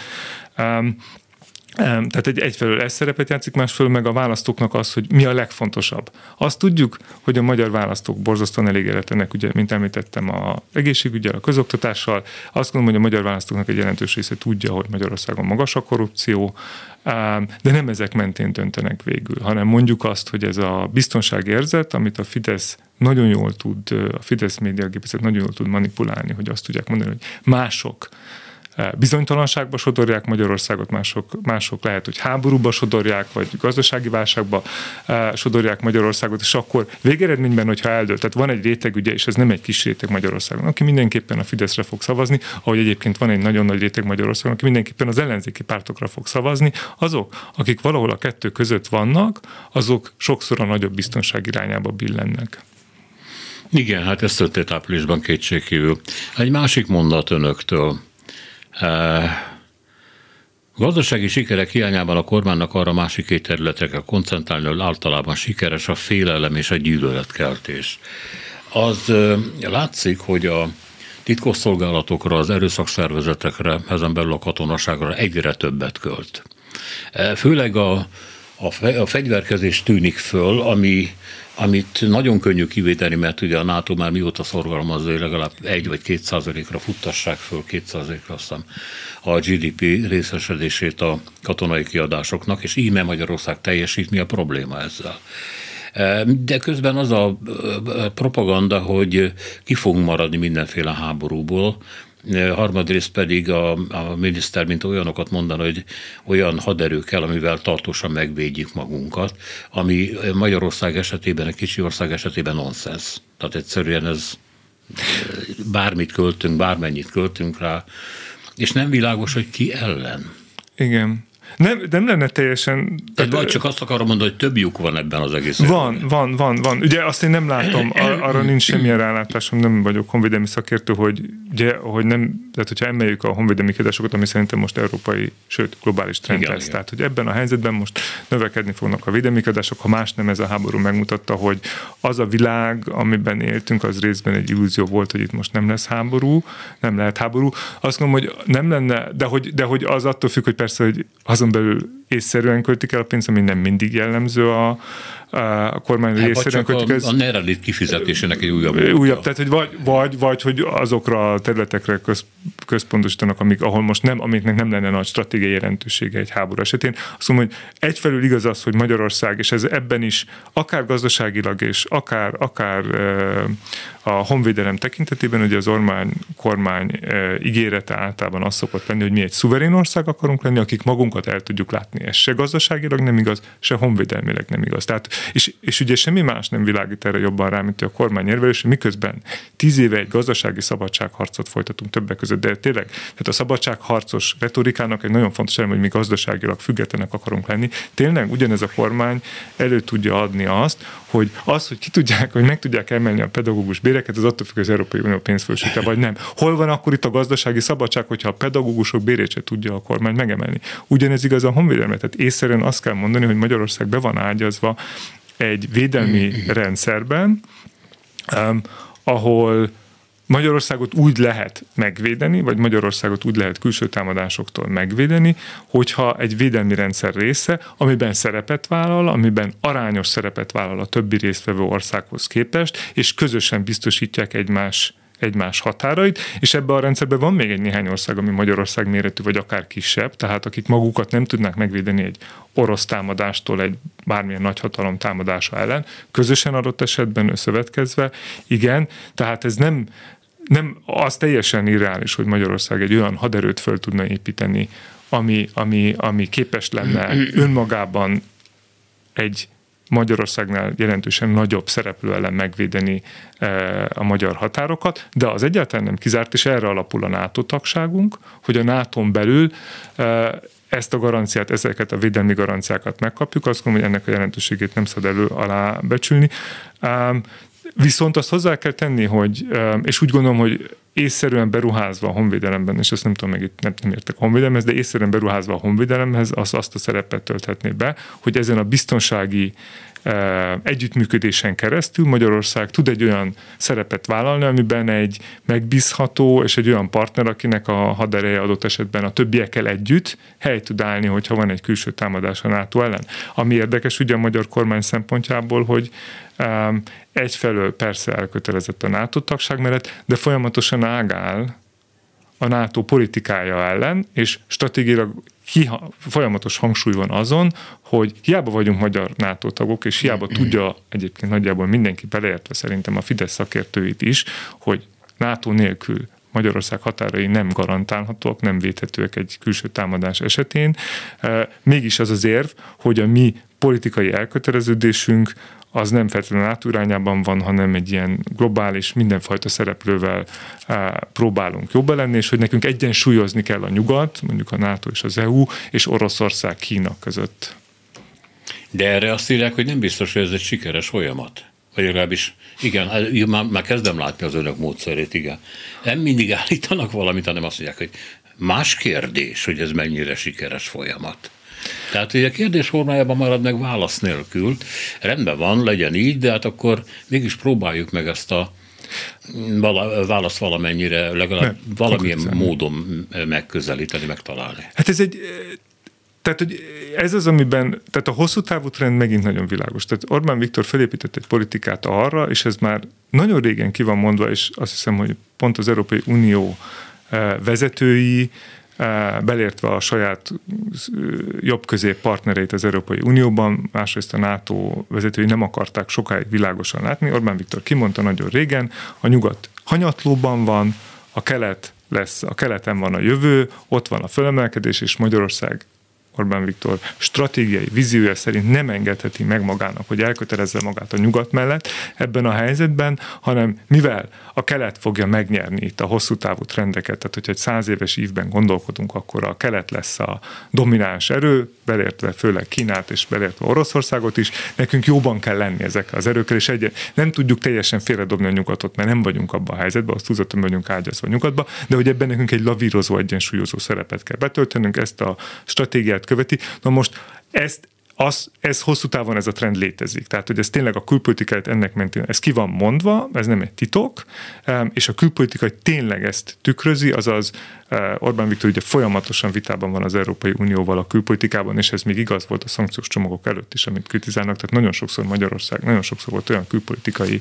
Tehát egy, egyfelől ez szerepet játszik, másfelől meg a választóknak az, hogy mi a legfontosabb. Azt tudjuk, hogy a magyar választók borzasztóan elégedetlenek, ugye, mint említettem, az egészségügyel, a közoktatással. Azt gondolom, hogy a magyar választóknak egy jelentős része tudja, hogy Magyarországon magas a korrupció, de nem ezek mentén döntenek végül, hanem mondjuk azt, hogy ez a biztonságérzet, amit a Fidesz nagyon jól tud, a Fidesz médiagépezet nagyon jól tud manipulálni, hogy azt tudják mondani, hogy mások bizonytalanságba sodorják Magyarországot, mások, mások lehet, hogy háborúba sodorják, vagy gazdasági válságba sodorják Magyarországot, és akkor végeredményben, hogyha eldől, tehát van egy réteg, ugye, és ez nem egy kis réteg Magyarországon, aki mindenképpen a Fideszre fog szavazni, ahogy egyébként van egy nagyon nagy réteg Magyarországon, aki mindenképpen az ellenzéki pártokra fog szavazni, azok, akik valahol a kettő között vannak, azok sokszor a nagyobb biztonság irányába billennek. Igen, hát ez történt áprilisban kétségkívül. Egy másik mondat önöktől. Gazdasági sikerek hiányában a kormánynak arra másik két területre kell koncentrálni, hogy általában sikeres a félelem és a gyűlöletkeltés. Az látszik, hogy a titkosszolgálatokra, az erőszakszervezetekre, ezen belül a katonaságra egyre többet költ. Főleg a, a fegyverkezés tűnik föl, ami... amit nagyon könnyű kivéteni, mert ugye a NATO már mióta szorgalmazza, hogy legalább egy vagy két százalékra futtassák föl, két százalékra aztán a gé dé pé részesedését a katonai kiadásoknak, és íme Magyarország teljesít, mi a probléma ezzel. De közben az a propaganda, hogy ki fogunk maradni mindenféle háborúból, harmadrészt pedig a, a miniszter mint olyanokat mondan, hogy olyan haderő kell, amivel tartósan megvédjük magunkat, ami Magyarország esetében, egy kicsi ország esetében nonsens. Tehát egyszerűen ez bármit költünk, bármennyit költünk rá, és nem világos, hogy ki ellen. Igen. Nem, nem lenne teljesen... Tehát vagy csak azt akarom mondani, hogy több lyuk van ebben az egész. Van, évben. van, van, van. Ugye azt én nem látom, ar- arra nincs semmilyen rálátásom, nem vagyok honvédelmi szakértő, hogy, ugye, hogy nem, tehát hogyha emeljük a honvédelmi kiadásokat, ami szerintem most európai, sőt globális trend igen, lesz. Igen. Tehát, hogy ebben a helyzetben most növekedni fognak a védelmi kiadások, ha más nem, ez a háború megmutatta, hogy az a világ, amiben éltünk, az részben egy illúzió volt, hogy itt most nem lesz háború, nem lehet háború. Azt mondom, hogy nem lenne, de hogy, de hogy az attól függ, hogy persze, hogy azon belül észszerűen költik el a pénzt, ami nem mindig jellemző a, a kormány, hát, észszerűen költik el. A, a nerelit kifizetésének egy újabb. Újabb, tehát hogy vagy, vagy, vagy hogy azokra a területekre köz, központosítanak, amik, ahol most nem, amiknek nem lenne nagy stratégiai jelentősége egy háború esetén. Azt mondom, hogy egyfelől igaz az, hogy Magyarország, és ez ebben is akár gazdaságilag, és akár, akár a honvédelem tekintetében, ugye az Orbán kormány ígérete általában az szokott lenni, hogy mi egy szuverén ország akarunk lenni, akik magunkat el tudjuk látni. Ez se gazdaságilag nem igaz, se honvédelmileg nem igaz. Tehát, és, és ugye semmi más nem világít erre jobban rá, mint a kormány érvelés, miközben tíz éve egy gazdasági szabadságharcot folytatunk többek között, de tényleg, tehát a szabadságharcos retorikának egy nagyon fontos elem, hogy mi gazdaságilag függetlenek akarunk lenni. Tényleg ugyanez a kormány elő tudja adni azt, hogy az, hogy ki tudják, hogy meg tudják emelni a pedagógus béreket, az attól függ, az Európai Unió pénzfősíte, vagy nem. Hol van akkor itt a gazdasági szabadság, hogyha a pedagógusok bérét se tudja a kormány megemelni? Ugyanez igaz a honvédelmet. Tehát észszerűen azt kell mondani, hogy Magyarország be van ágyazva egy védelmi rendszerben, um, ahol Magyarországot úgy lehet megvédeni, vagy Magyarországot úgy lehet külső támadásoktól megvédeni, hogyha egy védelmi rendszer része, amiben szerepet vállal, amiben arányos szerepet vállal a többi résztvevő országhoz képest, és közösen biztosítják egymás, egymás határait, és ebben a rendszerben van még egy néhány ország, ami Magyarország méretű, vagy akár kisebb, tehát akik magukat nem tudnák megvédeni egy orosz támadástól, egy bármilyen nagyhatalom támadása ellen, közösen adott esetben összövetkezve, igen, tehát ez nem Nem, az teljesen irreális, hogy Magyarország egy olyan haderőt föl tudna építeni, ami, ami, ami képes lenne önmagában egy Magyarországnál jelentősen nagyobb szereplő ellen megvédeni e, a magyar határokat, de az egyáltalán nem kizárt, és erre alapul a NATO tagságunk, hogy a nátón belül e, ezt a garanciát, ezeket a védelmi garanciákat megkapjuk, azt gondolom, hogy ennek a jelentőségét nem szabad elő alá becsülni. Um, Viszont azt hozzá kell tenni, hogy, és úgy gondolom, hogy észszerűen beruházva a honvédelemben, és azt nem tudom, meg itt nem, nem értek a honvédelemhez, de észszerűen beruházva a honvédelemhez az azt a szerepet tölthetné be, hogy ezen a biztonsági együttműködésen keresztül Magyarország tud egy olyan szerepet vállalni, amiben egy megbízható és egy olyan partner, akinek a hadereje adott esetben a többiekkel együtt hely tud állni, hogyha van egy külső támadás a NATO ellen. Ami érdekes ugye a magyar kormány szempontjából, hogy um, egyfelől persze elkötelezett a NATO tagság mellett, de folyamatosan ágál a NATO politikája ellen, és stratégiailag hiha, folyamatos hangsúly van azon, hogy hiába vagyunk magyar NATO tagok, és hiába tudja egyébként nagyjából mindenki, beleértve szerintem a Fidesz szakértőit is, hogy NATO nélkül Magyarország határai nem garantálhatóak, nem védhetőek egy külső támadás esetén. Mégis az az érv, hogy a mi politikai elköteleződésünk az nem feltétlenül NATO irányában van, hanem egy ilyen globális, mindenfajta szereplővel próbálunk jobban lenni, és hogy nekünk egyensúlyozni kell a nyugat, mondjuk a NATO és az é u, és Oroszország, Kína között. De erre azt írják, hogy nem biztos, hogy ez egy sikeres folyamat. Vagy legalábbis, igen, már, már kezdem látni az önök módszerét, igen. Nem mindig állítanak valamit, hanem azt mondják, hogy más kérdés, hogy ez mennyire sikeres folyamat. Tehát, hogy a kérdés formájában marad meg válasz nélkül, rendben van, legyen így, de hát akkor mégis próbáljuk meg ezt a vala, választ valamennyire, legalább ne, valamilyen módon megközelíteni, megtalálni. Hát ez egy... Tehát, hogy ez az, amiben, tehát a hosszú távú trend megint nagyon világos. Tehát Orbán Viktor felépített egy politikát arra, és ez már nagyon régen ki van mondva, és azt hiszem, hogy pont az Európai Unió vezetői, belértve a saját jobb-közép partnereit az Európai Unióban, másrészt a NATO vezetői nem akarták sokáig világosan látni. Orbán Viktor kimondta nagyon régen, a nyugat hanyatlóban van, a kelet lesz, a keleten van a jövő, ott van a fölemelkedés, és Magyarország Orbán Viktor stratégiai víziója szerint nem engedheti meg magának, hogy elkötelezze magát a nyugat mellett ebben a helyzetben, hanem mivel a kelet fogja megnyerni itt a hosszú távú trendeket, tehát hogyha egy száz éves ívben gondolkodunk, akkor a kelet lesz a domináns erő, belértve főleg Kínát és belértve Oroszországot is, nekünk jobban kell lenni ezekkel az erőkkel, és egy- nem tudjuk teljesen félredobni a nyugatot, mert nem vagyunk abban a helyzetben, azt túlzottan vagyunk ágyazva a nyugatba, de hogy ebben nekünk egy lavírozó, egyensúlyozó szerepet kell betöltenünk, ezt a stratégiát követi. Na most ezt, az, ez hosszú távon ez a trend létezik. Tehát, hogy ez tényleg a külpolitikáit ennek mentén, ez ki van mondva, ez nem egy titok, és a külpolitikai tényleg ezt tükrözi, azaz Orbán Viktor ugye folyamatosan vitában van az Európai Unióval a külpolitikában, és ez még igaz volt a szankciós csomagok előtt is, amit kritizálnak, tehát nagyon sokszor Magyarország, nagyon sokszor volt olyan külpolitikai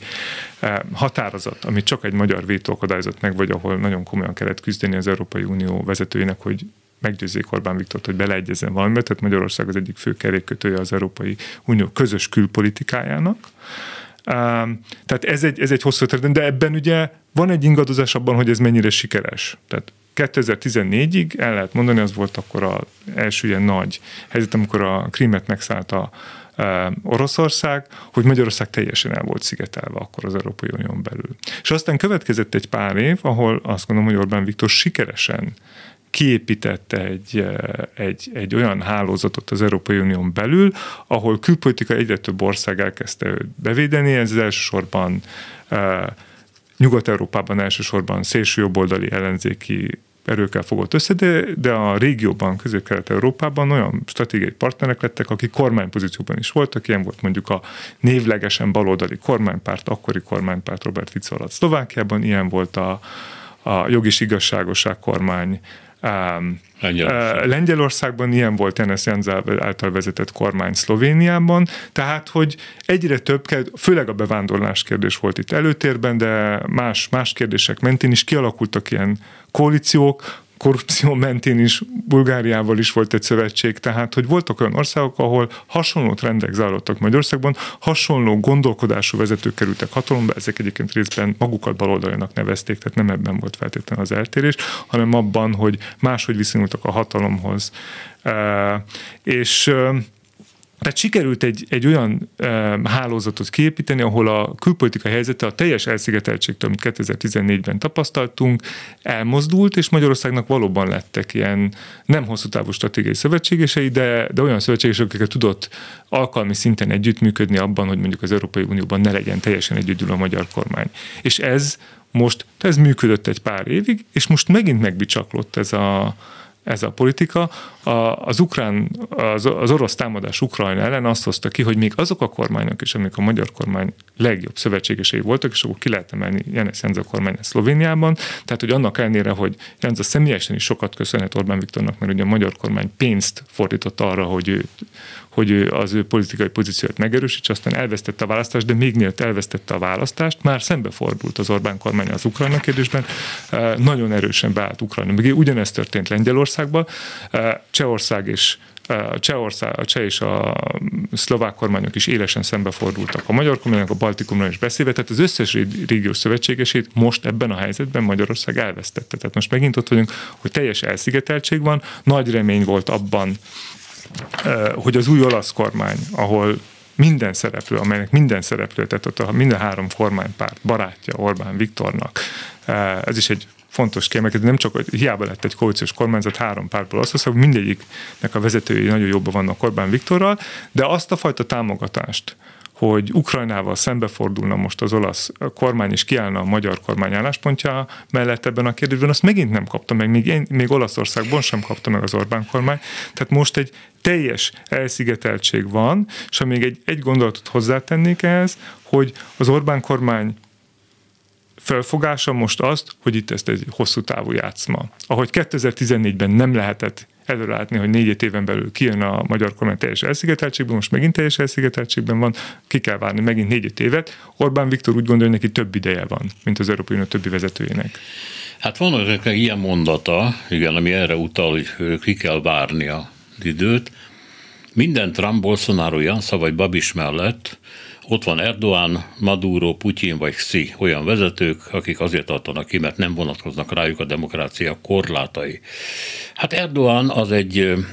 határozat, amit csak egy magyar vétó akadályozott meg, vagy ahol nagyon komolyan kellett küzdeni az Európai Unió vezetőinek, hogy meggyőzzék Orbán Viktort, hogy beleegyezzen valamibe, tehát Magyarország az egyik fő kerékkötője az Európai Unió közös külpolitikájának. Tehát ez egy, ez egy hosszú történet, de ebben ugye van egy ingadozás abban, hogy ez mennyire sikeres. Tehát kétezer-tizennégyig el lehet mondani, az volt akkor az első ilyen nagy helyzet, amikor a Krímet megszállta Oroszország, hogy Magyarország teljesen el volt szigetelve akkor az Európai Unión belül. És aztán következett egy pár év, ahol azt gondolom, hogy Orbán Viktor sikeresen kiépítette egy, egy, egy olyan hálózatot az Európai Unión belül, ahol külpolitika egyre több ország elkezdte őt bevédeni, ez elsősorban e, Nyugat-Európában elsősorban szélsőjobboldali ellenzéki erőkkel fogott össze, de, de a régióban, Közép-Kelet-Európában olyan stratégiai partnerek lettek, akik kormánypozícióban is voltak, ilyen volt mondjuk a névlegesen baloldali kormánypárt, akkori kormánypárt Robert Fico alatt Szlovákiában, ilyen volt a, a jog és igazságosság kormány Um, Lengyelország. uh, Lengyelországban, ilyen volt Janez Janša által vezetett kormány Szlovéniában, tehát, hogy egyre több, főleg a bevándorlás kérdés volt itt előtérben, de más, más kérdések mentén is kialakultak ilyen koalíciók, korrupció mentén is, Bulgáriával is volt egy szövetség, tehát, hogy voltak olyan országok, ahol hasonló trendek zajlottak Magyarországban, hasonló gondolkodású vezetők kerültek hatalomba, ezek egyébként részben magukat baloldalinak nevezték, tehát nem ebben volt feltétlenül az eltérés, hanem abban, hogy máshogy viszonyultak a hatalomhoz. E- és... Tehát sikerült egy, egy olyan e, hálózatot kiépíteni, ahol a külpolitikai helyzete a teljes elszigeteltségtől, amit kétezer-tizennégyben tapasztaltunk, elmozdult, és Magyarországnak valóban lettek ilyen nem hosszú távú stratégiai szövetségesei, de, de olyan szövetségesek, akikkel tudott alkalmi szinten együttműködni abban, hogy mondjuk az Európai Unióban ne legyen teljesen egyedül a magyar kormány. És ez most, ez működött egy pár évig, és most megint megbicsaklott ez a... ez a politika. Az, ukrán, az, az orosz támadás Ukrajna ellen azt hozta ki, hogy még azok a kormányok is, amik a magyar kormány legjobb szövetségesei voltak, és akkor ki lehet emelni Janez Janša kormányát Szlovéniában, tehát hogy annak ellenére, hogy Janša személyesen is sokat köszönhet Orbán Viktornak, mert ugye a magyar kormány pénzt fordított arra, hogy ő, hogy ő az ő politikai pozíciót megerősítse, aztán elvesztette a választást, de még mielőtt elvesztette a választást, már szembefordult az Orbán kormány az Ukrajna kérdésben, nagyon erősen beállt Ukrajna. Ugyanezt történt Lengyelországban, Magyarországba. Csehország is A Csehország, a Cseh és a szlovák kormányok is élesen szembefordultak a magyar kormányok, a Baltikumról is beszélve, tehát az összes régió szövetségesét most ebben a helyzetben Magyarország elvesztette. Tehát most megint ott vagyunk, hogy teljes elszigeteltség van, nagy remény volt abban, hogy az új olasz kormány, ahol minden szereplő, amelynek minden szereplő, tehát ott a minden három kormánypárt barátja Orbán Viktornak, ez is egy fontos kiemelkedni, nem csak, hogy hiába lett egy koalíciós kormányzat három pártból Olaszországban, mindegyiknek a vezetői nagyon jobban vannak Orbán Viktorral, de azt a fajta támogatást, hogy Ukrajnával szembefordulna most az olasz kormány, és kiállna a magyar kormány álláspontja mellett ebben a kérdésben, azt megint nem kapta meg, még, én, még Olaszországban sem kapta meg az Orbán kormány. Tehát most egy teljes elszigeteltség van, és ha még egy, egy gondolatot hozzátennék ehhez, hogy az Orbán kormány felfogása most azt, hogy itt ezt egy hosszú távú játszma. Ahogy kétezer-tizennégyben nem lehetett előrelátni, hogy négy-öt éven belül kijön a magyar kormány teljes elszigeteltségben, most megint teljes elszigeteltségben van, ki kell várni megint négy-öt évet. Orbán Viktor úgy gondolja, hogy neki több ideje van, mint az Európai Unió többi vezetőjének. Hát van önöknek ilyen mondata, igen, ami erre utal, hogy ki kell várni az időt. Minden Trump, Bolsonaro, Janša vagy Babis mellett ott van Erdoğan, Maduro, Putyin vagy Xi, olyan vezetők, akik azért tartanak ki, mert nem vonatkoznak rájuk a demokrácia korlátai. Hát Erdoğan az egy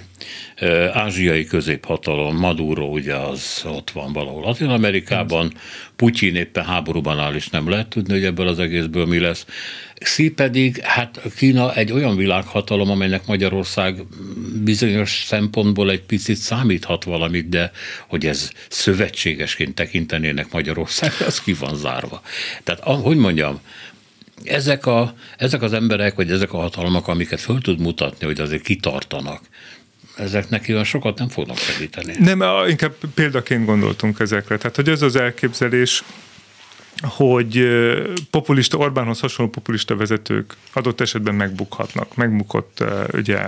ázsiai középhatalom, Maduro ugye az ott van valahol Latin-Amerikában, Putyin éppen háborúban áll, és nem lehet tudni, hogy ebből az egészből mi lesz. Xi pedig, hát Kína egy olyan világhatalom, amelynek Magyarország bizonyos szempontból egy picit számíthat valamit, de hogy ez szövetségesként tekintenének Magyarország, az ki van zárva. Tehát, hogy mondjam, ezek, a, ezek az emberek, vagy ezek a hatalmak, amiket föl tud mutatni, hogy azért kitartanak, ezeknek ilyen sokat nem fognak segíteni. Nem, inkább példaként gondoltunk ezekre. Tehát, hogy ez az elképzelés, hogy populista, Orbánhoz hasonló populista vezetők adott esetben megbukhatnak. Megbukott ugye,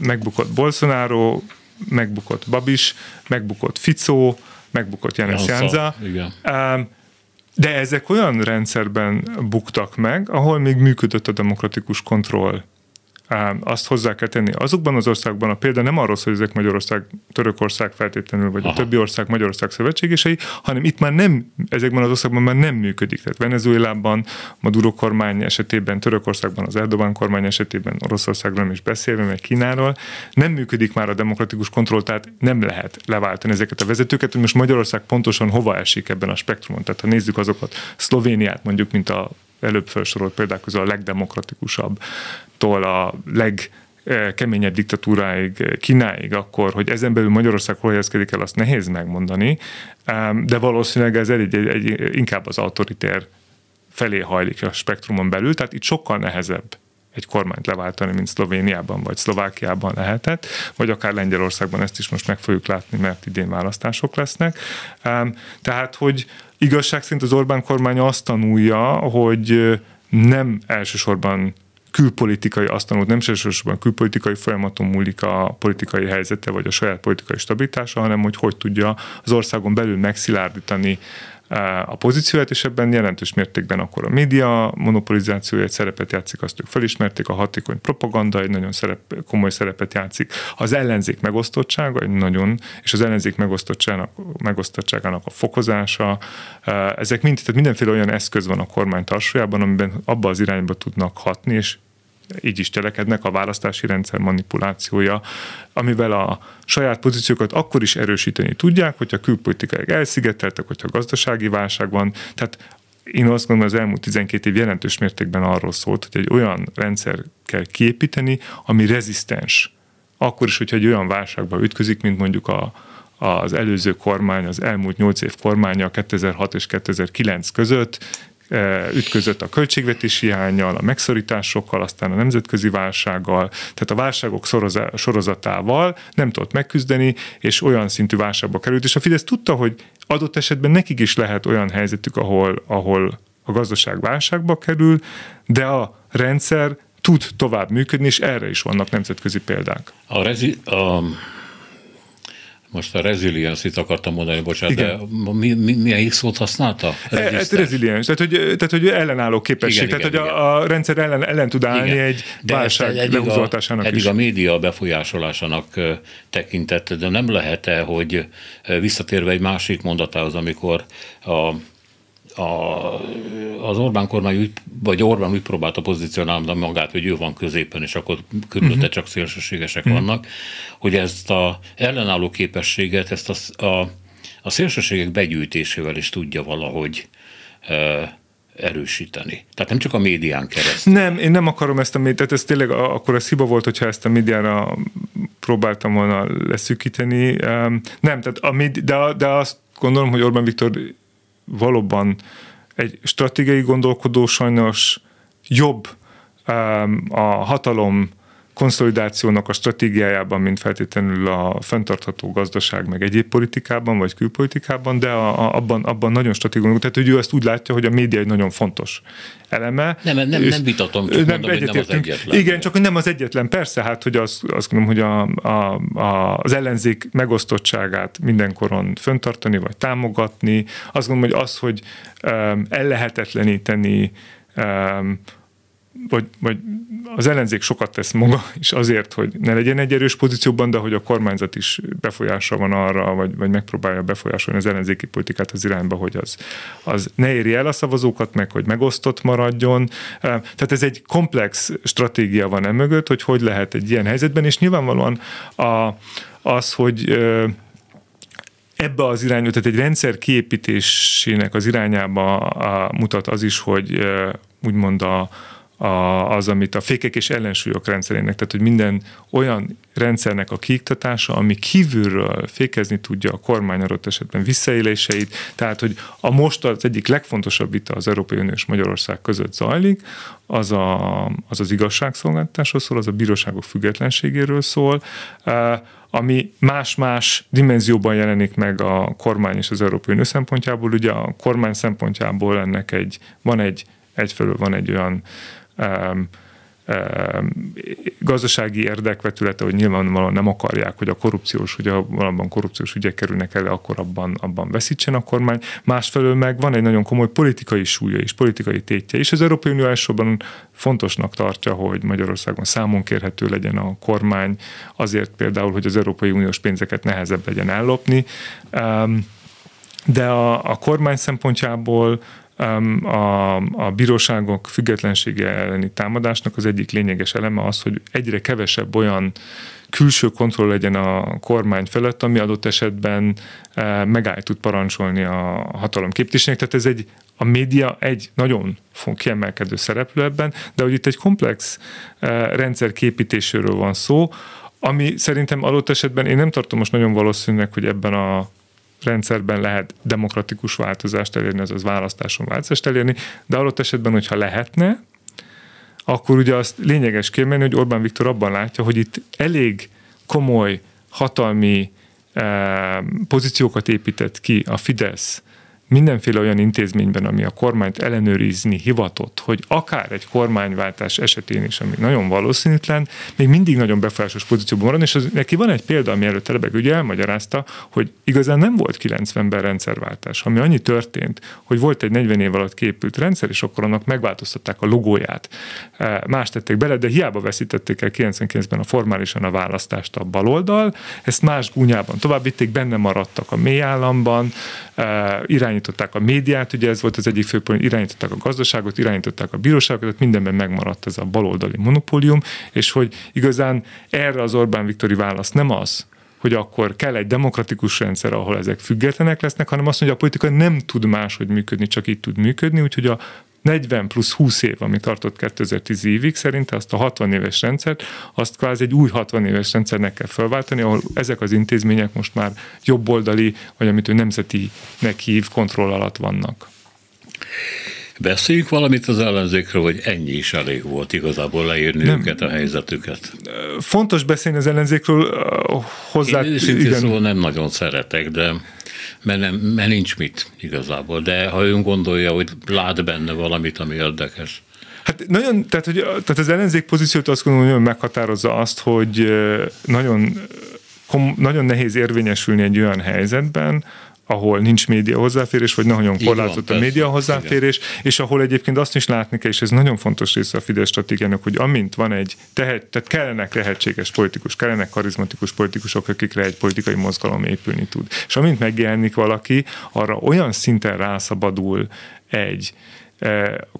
megbukott Bolsonaro, megbukott Babis, megbukott Fico, megbukott Janez Janša. De ezek olyan rendszerben buktak meg, ahol még működött a demokratikus kontroll. Azt hozzá kell tenni. Azokban az országban a példa nem arról szól, hogy ezek Magyarország, Törökország feltétlenül, vagy Aha. a többi ország Magyarország szövetségesei, hanem itt már nem, ezekben az országban már nem működik. Tehát Venezuelában, Maduro kormány esetében, Törökországban, az Erdoğan kormány esetében, Oroszországról nem is beszélve, meg Kínáról, nem működik már a demokratikus kontroll, tehát nem lehet leváltani ezeket a vezetőket, hogy most Magyarország pontosan hova esik ebben a spektrumon. Tehát ha nézzük azokat, Szlovéniát mondjuk, mint a előbb felsorolt példák közül a legdemokratikusabbtól a legkeményebb diktatúráig, Kínáig, akkor, hogy ezen belül Magyarország hol helyezkedik el, azt nehéz megmondani, de valószínűleg ez egy, egy, egy, inkább az autoritér felé hajlik a spektrumon belül, tehát itt sokkal nehezebb egy kormányt leváltani, mint Szlovéniában vagy Szlovákiában lehetett, vagy akár Lengyelországban, ezt is most meg fogjuk látni, mert idén választások lesznek. Tehát, hogy igazság szerint az Orbán kormány azt tanulja, hogy nem elsősorban külpolitikai, azt tanult, nem elsősorban külpolitikai folyamaton múlik a politikai helyzete, vagy a saját politikai stabilitása, hanem hogy hogy tudja az országon belül megszilárdítani a pozícióját, és ebben jelentős mértékben akkor a média monopolizációja egy szerepet játszik, azt ők felismerték, a hatékony propaganda egy nagyon szerep, komoly szerepet játszik, az ellenzék megosztottsága egy nagyon, és az ellenzék megosztottságának, megosztottságának a fokozása, ezek mind, tehát mindenféle olyan eszköz van a kormány tarsójában, amiben abba az irányba tudnak hatni, és így is cselekednek, a választási rendszer manipulációja, amivel a saját pozíciókat akkor is erősíteni tudják, hogyha külpolitikáig elszigeteltek, hogyha gazdasági válság van. Tehát én azt gondolom, az elmúlt tizenkét év jelentős mértékben arról szólt, hogy egy olyan rendszer kell kiépíteni, ami rezisztens. Akkor is, hogyha egy olyan válságba ütközik, mint mondjuk a az előző kormány, az elmúlt nyolc év kormánya kétezer-hat és kétezer-kilenc között, ütközött a költségvetési hiánnyal, a megszorításokkal, aztán a nemzetközi válsággal, tehát a válságok sorozatával nem tudott megküzdeni, és olyan szintű válságba került, és a Fidesz tudta, hogy adott esetben nekik is lehet olyan helyzetük, ahol, ahol a gazdaság válságba kerül, de a rendszer tud tovább működni, és erre is vannak nemzetközi példák. A rezi... A... Most a resilience-it akartam mondani, bocsánat, igen. De mi, mi, milyen X-ot használta? Hát resilience, tehát hogy, tehát, hogy ellenálló képesség, igen, tehát igen, hogy igen. A, a rendszer ellen, ellen tud állni igen. egy de válság eddig lehúzoltásának a, eddig is. Eddig a média befolyásolásának tekintett, de nem lehet-e, hogy visszatérve egy másik mondatához, amikor a A, az Orbán kormány úgy, vagy Orbán úgy próbálta pozícionálni magát, hogy ő van középen, és akkor körülötte uh-huh. csak szélsőségesek uh-huh. vannak, hogy ezt az ellenálló képességet, ezt a, a, a szélsőségek begyűjtésével is tudja valahogy e, erősíteni. Tehát nem csak a médián keresztül. Nem, én nem akarom ezt a médiát, ez tényleg akkor ez hiba volt, hogyha ezt a médiára próbáltam volna leszűkíteni. Nem, tehát a médi, de, de azt gondolom, hogy Orbán Viktor valóban egy stratégiai gondolkodó, sajnos jobb a hatalom konszolidációnak a stratégiájában, mint feltétlenül a fenntartható gazdaság, meg egyéb politikában, vagy külpolitikában, de a, a, abban, abban nagyon stratégiai. Tehát, hogy ő ezt úgy látja, hogy a média egy nagyon fontos eleme. Nem, nem, nem vitatom, csak nem, mondom, hogy nem az egyetlen. Igen, csak hogy nem az egyetlen. Persze, hát, hogy az, azt gondolom, hogy a, a, a, az ellenzék megosztottságát mindenkoron fenntartani, vagy támogatni. Azt gondolom, hogy az, hogy um, ellehetetleníteni um, Vagy, vagy az ellenzék sokat tesz maga is azért, hogy ne legyen egy erős pozícióban, de hogy a kormányzat is befolyása van arra, vagy, vagy megpróbálja befolyásolni az ellenzéki politikát az irányba, hogy az, az ne éri el a szavazókat, meg hogy megosztott maradjon. Tehát ez egy komplex stratégia van emögött, hogy hogy lehet egy ilyen helyzetben, és nyilvánvalóan a, az, hogy ebbe az irányba, tehát egy rendszer kiépítésének az irányába a, mutat az is, hogy úgymond a A, az, amit a fékek és ellensúlyok rendszerének, tehát hogy minden olyan rendszernek a kiiktatása, ami kívülről fékezni tudja a kormány adott esetben visszaéléseit, tehát hogy a most az egyik legfontosabb vita az Európai Unió és Magyarország között zajlik, az a, az, az igazságszolgáltatásról szól, az a bíróságok függetlenségéről szól, ami más-más dimenzióban jelenik meg a kormány és az Európai Unió szempontjából. Ugye a kormány szempontjából ennek egy, van egy egyfelől van egy olyan um, um, gazdasági érdekvetülete, hogy nyilvánvalóan nem akarják, hogy a korrupciós, hogy a valóban korrupciós ügyek kerülnek elő, akkor abban, abban veszítsen a kormány. Másfelől meg van egy nagyon komoly politikai súlya is, politikai tétje is. Az Európai Unió elsősorban fontosnak tartja, hogy Magyarországon számon kérhető legyen a kormány, azért például, hogy az Európai Uniós pénzeket nehezebb legyen ellopni. Um, de a, a kormány szempontjából A, a bíróságok függetlensége elleni támadásnak az egyik lényeges eleme az, hogy egyre kevesebb olyan külső kontroll legyen a kormány felett, ami adott esetben megáll tud parancsolni a hatalom képviselésének. Tehát ez egy, a média egy nagyon kiemelkedő szereplő ebben, de hogy itt egy komplex rendszer képítéséről van szó, ami szerintem adott esetben, én nem tartom most nagyon valószínűnek, hogy ebben a rendszerben lehet demokratikus változást elérni, azaz választáson változást elérni, de adott esetben, hogyha lehetne, akkor ugye azt lényeges kérni, hogy Orbán Viktor abban látja, hogy itt elég komoly hatalmi eh, pozíciókat épített ki a Fidesz mindenféle olyan intézményben, ami a kormányt ellenőrizni hivatott, hogy akár egy kormányváltás esetén is, ami nagyon valószínűtlen, még mindig nagyon befolyásos pozícióban marad, és az, neki van egy példa, ami előtte lebeg, ugye elmagyarázta, hogy igazán nem volt kilencvenben rendszerváltás, ami annyi történt, hogy volt egy negyven év alatt képült rendszer, és akkor annak megváltoztatták a logóját, más tették bele, de hiába veszítették el kilencvenkilencben a formálisan a választást a baloldal, ezt más gúnyában továbbvitték, benne maradtak a mélyállamban, irány irányították a médiát, ugye ez volt az egyik fő pont, irányították a gazdaságot, irányították a bíróságot, tehát mindenben megmaradt ez a baloldali monopólium, és hogy igazán erre az Orbán Viktori válasz nem az, hogy akkor kell egy demokratikus rendszer, ahol ezek függetlenek lesznek, hanem azt mondja, hogy a politika nem tud máshogy működni, csak így tud működni, úgyhogy a negyven plusz húsz év, ami tartott kétezer-tíz évig, szerintem azt a hatvan éves rendszert, azt kvázi egy új hatvan éves rendszernek kell felváltani, ahol ezek az intézmények most már jobboldali, vagy amit ő nemzetinek hív, kontroll alatt vannak. Beszéljük valamit az ellenzékről, hogy ennyi is elég volt igazából leírni nem. őket, a helyzetüket. Fontos beszélni az ellenzékről hozzá. Én őszintén szóval nem nagyon szeretek, de mert, nem, mert nincs mit igazából. De ha ön gondolja, hogy lát benne valamit, ami érdekes. Hát nagyon, tehát, hogy, tehát az ellenzék pozíciót azt gondolom, hogy meghatározza azt, hogy nagyon kom- nagyon nehéz érvényesülni egy olyan helyzetben, ahol nincs média hozzáférés, vagy nagyon korlátozott a média hozzáférés, igen. És ahol egyébként azt is látni kell, és ez nagyon fontos része a Fidesz stratégiának, hogy amint van egy, tehet, tehát kellenek tehetséges politikus, kellenek karizmatikus politikusok, akikre egy politikai mozgalom épülni tud. És amint megjelenik valaki, arra olyan szinten rászabadul egy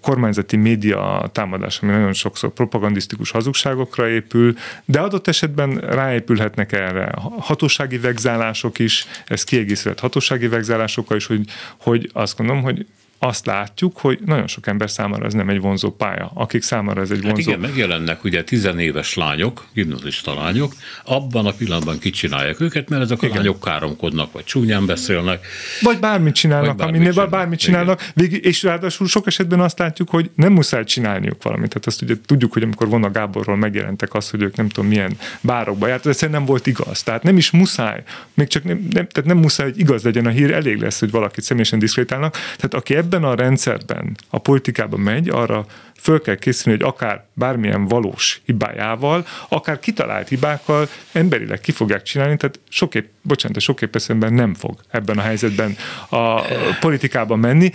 kormányzati média támadás, ami nagyon sokszor propagandisztikus hazugságokra épül, de adott esetben ráépülhetnek erre hatósági vegzálások is, ez kiegészülhet hatósági vegzálásokkal is, hogy, hogy azt gondolom, hogy azt látjuk, hogy nagyon sok ember számára ez nem egy vonzó pálya, akik számára ez egy hát vonzó... Igen, megjelennek ugye tizenéves lányok, gimnazista lányok, abban a pillanatban kicsinálják őket, mert ezek a igen. lányok káromkodnak, vagy csúnyán beszélnek. Vagy bármit csinálnak, vagy bármit, aminél, csinál. bármit csinálnak, végig, és ráadásul sok esetben azt látjuk, hogy nem muszáj csinálniuk valamit. Tehát azt ugye tudjuk, hogy amikor Vona Gáborról megjelentek azt, hogy ők nem tudom milyen bárokba járt, ez nem volt igaz. Tehát nem is muszáj, még csak nem, nem, tehát nem muszáj, hogy igaz legyen a hír, elég lesz, hogy valakit személyesen diszkrétálnak. Tehát aki ebben a rendszerben a politikában megy, arra föl kell készülni, hogy akár bármilyen valós hibájával, akár kitalált hibákkal emberileg ki fogják csinálni, tehát soképp, bocsánat, soképp eszemben nem fog ebben a helyzetben a politikában menni,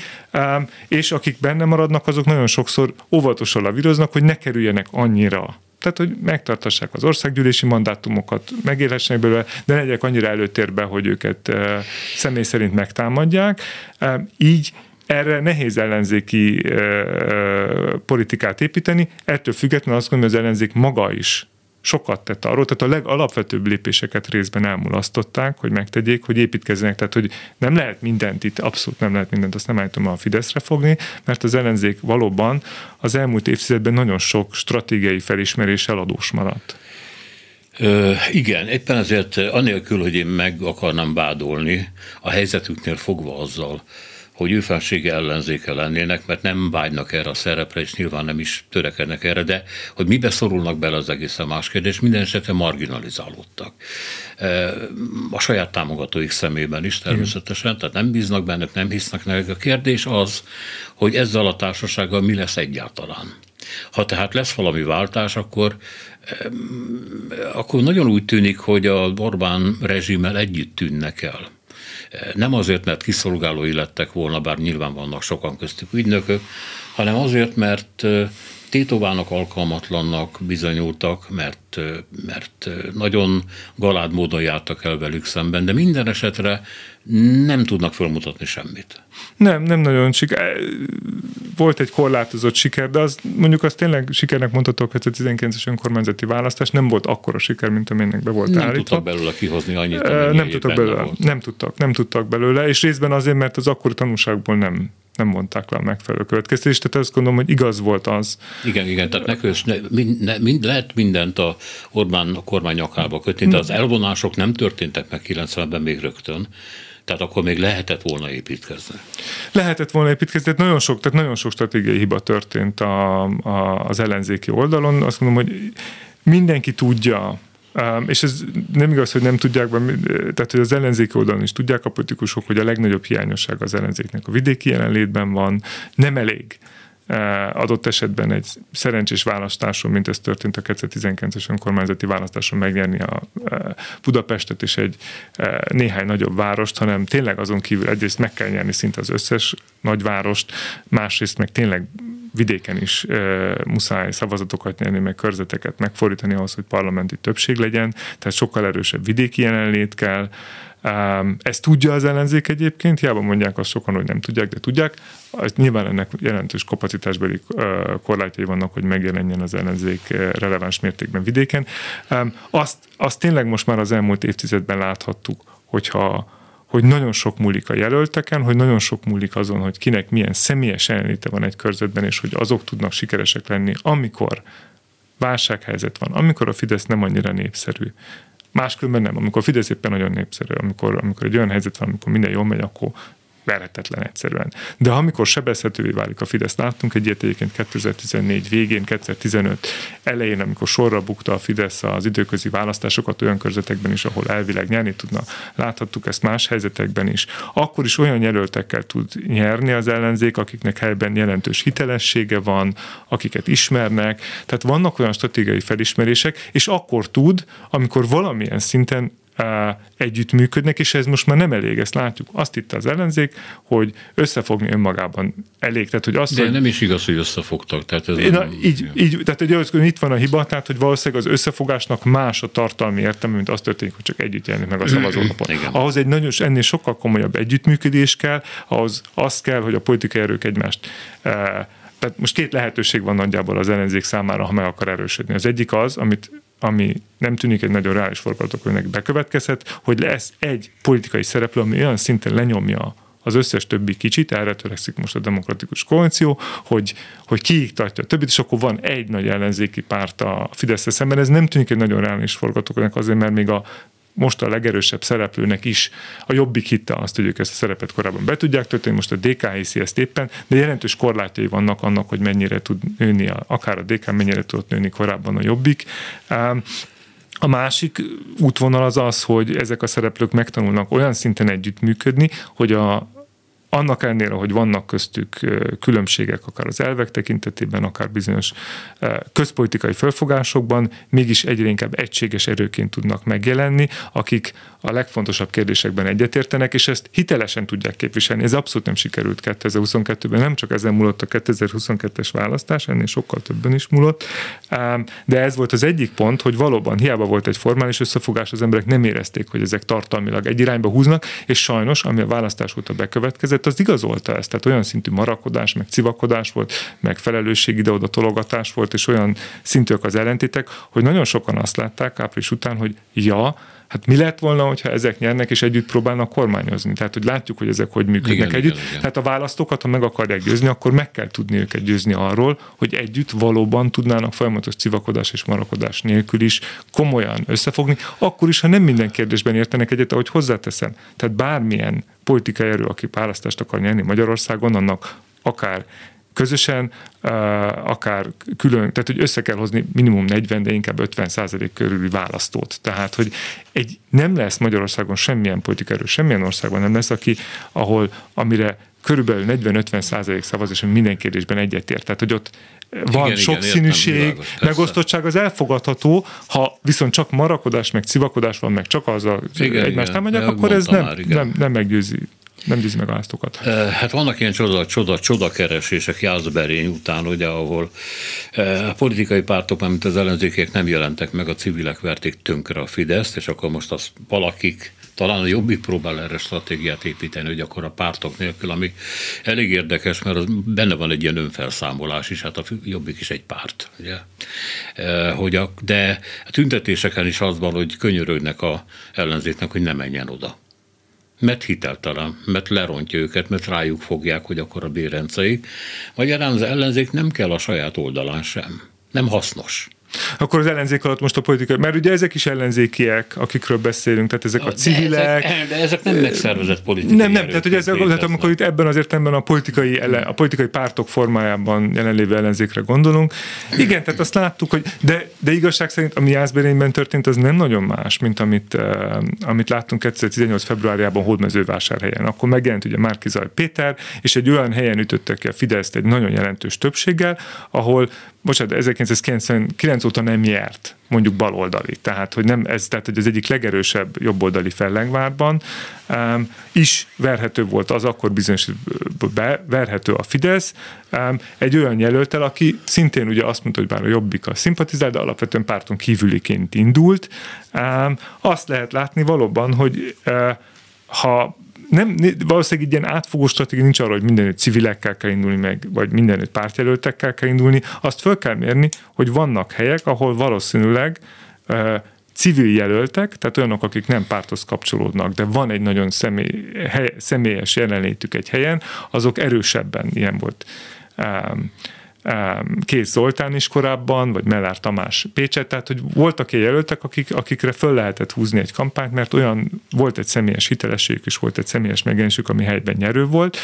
és akik benne maradnak, azok nagyon sokszor óvatosan lavíroznak, hogy ne kerüljenek annyira. Tehát, hogy megtartassák az országgyűlési mandátumokat, megélhessenek belőle, de ne legyek annyira előtérbe, hogy őket személy szerint megtámadják. Így erre nehéz ellenzéki ö, ö, politikát építeni, ettől függetlenül azt gondolom, hogy az ellenzék maga is sokat tett arról, tehát a legalapvetőbb lépéseket részben elmulasztották, hogy megtegyék, hogy építkezzenek, tehát hogy nem lehet mindent itt, abszolút nem lehet mindent, azt nem állítom a Fideszre fogni, mert az ellenzék valóban az elmúlt évtizedben nagyon sok stratégiai felismeréssel adós maradt. Ö, igen, éppen ezért anélkül, hogy én meg akarnám vádolni, a helyzetüknél fogva azzal, hogy ő felsége ellenzéke lennének, mert nem vágynak erre a szerepre, és nyilván nem is törekednek erre, de hogy mibe szorulnak bele az egészen más kérdés, minden esetre marginalizálódtak. A saját támogatóik szemében is természetesen, tehát nem bíznak bennük, nem hisznek nekik. A kérdés az, hogy ezzel a társasággal mi lesz egyáltalán. Ha tehát lesz valami váltás, akkor, akkor nagyon úgy tűnik, hogy a Orbán rezsimmel együtt tűnnek el. Nem azért, mert kiszolgálói lettek volna, bár nyilván vannak sokan köztük ügynökök, hanem azért, mert tétovának alkalmatlannak bizonyultak, mert, mert nagyon galád módon jártak el velük szemben, de minden esetre nem tudnak felmutatni semmit. Nem, nem nagyon siker. Volt egy korlátozott siker, de az, mondjuk azt tényleg sikernek mondhatók, hogy a tizenkilences önkormányzati választás nem volt akkora siker, mint aminek be volt nem állítva. Nem tudtak belőle kihozni annyit, amennyi nem tudtak belőle. Volt. Nem tudtak, nem tudtak belőle, és részben azért, mert az akkori tanúságból nem nem vonták le a megfelelő következtetést, tehát azt gondolom, hogy igaz volt az. Igen, igen, tehát nekősz, ne, ne, mind, lehet mindent a Orbán a kormány nyakába kötni, de az elvonások nem történtek meg kilencvenben még rögtön. Tehát akkor még lehetett volna építkezni. Lehetett volna építkezni, tehát nagyon sok, tehát nagyon sok stratégiai hiba történt a, a, az ellenzéki oldalon. Azt gondolom, hogy mindenki tudja, és ez nem igaz, hogy nem tudják, tehát hogy az ellenzéki oldalon is tudják a politikusok, hogy a legnagyobb hiányosság az ellenzéknek a vidéki jelenlétben van, nem elég adott esetben egy szerencsés választáson, mint ez történt a kétezer-tizenkilences önkormányzati választáson megnyerni a Budapestet és egy néhány nagyobb várost, hanem tényleg azon kívül egyrészt meg kell nyerni szinte az összes nagyvárost, másrészt meg tényleg vidéken is e, muszáj szavazatokat nyerni, meg körzeteket megfordítani ahhoz, hogy parlamenti többség legyen, tehát sokkal erősebb vidéki jelenlét kell. Ezt tudja az ellenzék egyébként, hiába mondják azt sokan, hogy nem tudják, de tudják. Ezt nyilván ennek jelentős kapacitásbeli korlátjai vannak, hogy megjelenjen az ellenzék releváns mértékben vidéken. Azt, azt tényleg most már az elmúlt évtizedben láthattuk, hogyha hogy nagyon sok múlik a jelölteken, hogy nagyon sok múlik azon, hogy kinek milyen személyes jelenléte van egy körzetben, és hogy azok tudnak sikeresek lenni, amikor válsághelyzet van, amikor a Fidesz nem annyira népszerű. Máskülönben nem, amikor a Fidesz éppen nagyon népszerű, amikor, amikor egy olyan helyzet van, amikor minden jól megy, akkor verhetetlen egyszerűen. De amikor sebezhetővé válik a Fidesz, láttunk egy ilyet egyébként kétezer-tizennégy végén, kétezer-tizenöt elején, amikor sorra bukta a Fidesz az időközi választásokat olyan körzetekben is, ahol elvileg nyerni tudna. Láthattuk ezt más helyzetekben is. Akkor is olyan jelöltekkel tud nyerni az ellenzék, akiknek helyben jelentős hitelessége van, akiket ismernek. Tehát vannak olyan stratégiai felismerések, és akkor tud, amikor valamilyen szinten együttműködnek, és ez most már nem elég, ezt látjuk. Azt itt az ellenzék, hogy összefogni önmagában elég. Tehát, hogy azt, de hogy... nem is igaz, hogy összefogtak. Tehát ez na, nem így, így, tehát egy, itt van a hiba, tehát, hogy valószínűleg az összefogásnak más a tartalmi értelme, mint az történik, hogy csak együtt jelenik meg a szavazólapon. Ahhoz egy nagyon, ennél sokkal komolyabb együttműködés kell, ahhoz az kell, hogy a politikai erők egymást tehát most két lehetőség van nagyjából az ellenzék számára, ha meg akar erősödni. Az egyik az, amit ami nem tűnik egy nagyon reális forgatókönyvnek bekövetkezhet, hogy lesz egy politikai szereplő, ami olyan szinten lenyomja az összes többi kicsit, erre törekszik most a Demokratikus Koalíció, hogy, hogy kiiktatja a többit, és akkor van egy nagy ellenzéki párt a Fideszre szemben. Ez nem tűnik egy nagyon reális forgatókönyvnek azért, mert még a most a legerősebb szereplőnek is a Jobbik hitte azt, hogy ők ezt a szerepet korábban be tudják tölteni, most a dé ká hiszi ezt éppen, de jelentős korlátjai vannak annak, hogy mennyire tud nőni, a, akár a dé ká mennyire tudott nőni korábban a Jobbik. A másik útvonal az az, hogy ezek a szereplők megtanulnak olyan szinten együttműködni, hogy a annak ellenére, hogy vannak köztük különbségek akár az elvek tekintetében, akár bizonyos közpolitikai felfogásokban, mégis egyre inkább egységes erőként tudnak megjelenni, akik a legfontosabb kérdésekben egyetértenek, és ezt hitelesen tudják képviselni. Ez abszolút nem sikerült kétezer-huszonkettőben, nem csak ezen múlott a kétezer-huszonkettes választás, ennél sokkal többen is múlott, de ez volt az egyik pont, hogy valóban hiába volt egy formális összefogás, az emberek nem érezték, hogy ezek tartalmilag egy irányba húznak, és sajnos, ami a választás óta bekövetkezett, az igazolta ezt. Tehát olyan szintű marakodás, meg civakodás volt, meg felelősség ide-oda tologatás volt, és olyan szintűek az ellentétek, hogy nagyon sokan azt látták április után, hogy ja, hát mi lett volna, hogyha ezek nyernek, és együtt próbálnak kormányozni. Tehát, hogy látjuk, hogy ezek hogy működnek igen, együtt. Igen, igen. Tehát a választókat, ha meg akarják győzni, akkor meg kell tudni őket győzni arról, hogy együtt valóban tudnának folyamatos civakodás és marakodás nélkül is komolyan összefogni, akkor is, ha nem minden kérdésben értenek egyet, ahogy hozzáteszem. Tehát bármilyen politikai erő, aki választást akar nyerni Magyarországon, annak akár közösen, akár külön, tehát hogy össze kell hozni minimum negyven, de inkább ötven százalék körüli választót. Tehát, hogy egy, nem lesz Magyarországon semmilyen politikai erő, semmilyen országban nem lesz, aki, ahol, amire körülbelül negyven-ötven százalék szavaz, és minden kérdésben egyetért. Tehát, hogy ott van igen, sokszínűség, igen, értem, megosztottság, az elfogadható, ha viszont csak marakodás, meg civakodás van, meg csak az a igen, egymást nem megyek, akkor ez nem, már, nem, nem meggyőzi. Nem győzi meg a választókat. Hát vannak ilyen csoda, csoda, csodakeresések Jászberény után, ugye, ahol a politikai pártok, mint az ellenzékek nem jelentek meg, a civilek verték tönkre a Fideszt, és akkor most az valakik, talán a Jobbik próbál erre stratégiát építeni, hogy akkor a pártok nélkül, ami elég érdekes, mert az benne van egy ilyen önfelszámolás is, hát a Jobbik is egy párt, ugye? Hogy a, de a tüntetéseken is az van, hogy könyörögnek az ellenzéknek, hogy ne menjen oda. Mert hiteltelen, mert lerontja őket, mert rájuk fogják, hogy akkor a bérenceik. Magyarán az ellenzék nem kell a saját oldalán sem. Nem hasznos. Akkor az ellenzék alatt most a politikai, mert ugye ezek is ellenzékiek, akikről beszélünk, tehát ezek a civilek. De ezek, de ezek nem megszervezett politikai Nem, nem, tehát, hogy ezek, tehát amikor itt ebben az értelemben a politikai, ellen, a politikai pártok formájában jelenlévő ellenzékre gondolunk. Igen, tehát azt láttuk, hogy de, de igazság szerint, ami Jászberényben történt, az nem nagyon más, mint amit, amit láttunk kétezer-tizennyolc februárjában Hódmezővásárhelyen. Akkor megjelent ugye Márki-Zay Péter, és egy olyan helyen ütöttek ki a Fideszt egy nagyon jelentős többséggel, ahol bocsánat, ezerkilencszázkilencvenkilenc óta nem járt, mondjuk baloldali. Tehát, hogy nem ez, tehát, hogy az egyik legerősebb jobboldali Fellengvárban um, is verhető volt az, akkor bizonyos be, verhető a Fidesz, um, egy olyan jelöltel, aki szintén ugye azt mondta, hogy bár a Jobbik a szimpatizál, de alapvetően párton kívüliként indult. Um, azt lehet látni valóban, hogy uh, ha nem, valószínűleg ilyen átfogó stratégia nincs arra, hogy mindenütt civilekkel kell indulni meg, vagy mindenütt pártjelöltekkel kell indulni. Azt föl kell mérni, hogy vannak helyek, ahol valószínűleg uh, civil jelöltek, tehát olyanok, akik nem párthoz kapcsolódnak, de van egy nagyon személy, hely, személyes jelenlétük egy helyen, azok erősebben ilyen volt. Um, Kéz Zoltán is korábban, vagy Mellár Tamás Pécset, tehát hogy voltak ilyen jelöltek, akik, akikre föl lehetett húzni egy kampányt, mert olyan volt egy személyes hitelességük, és volt egy személyes megjelenésük, ami helyben nyerő volt.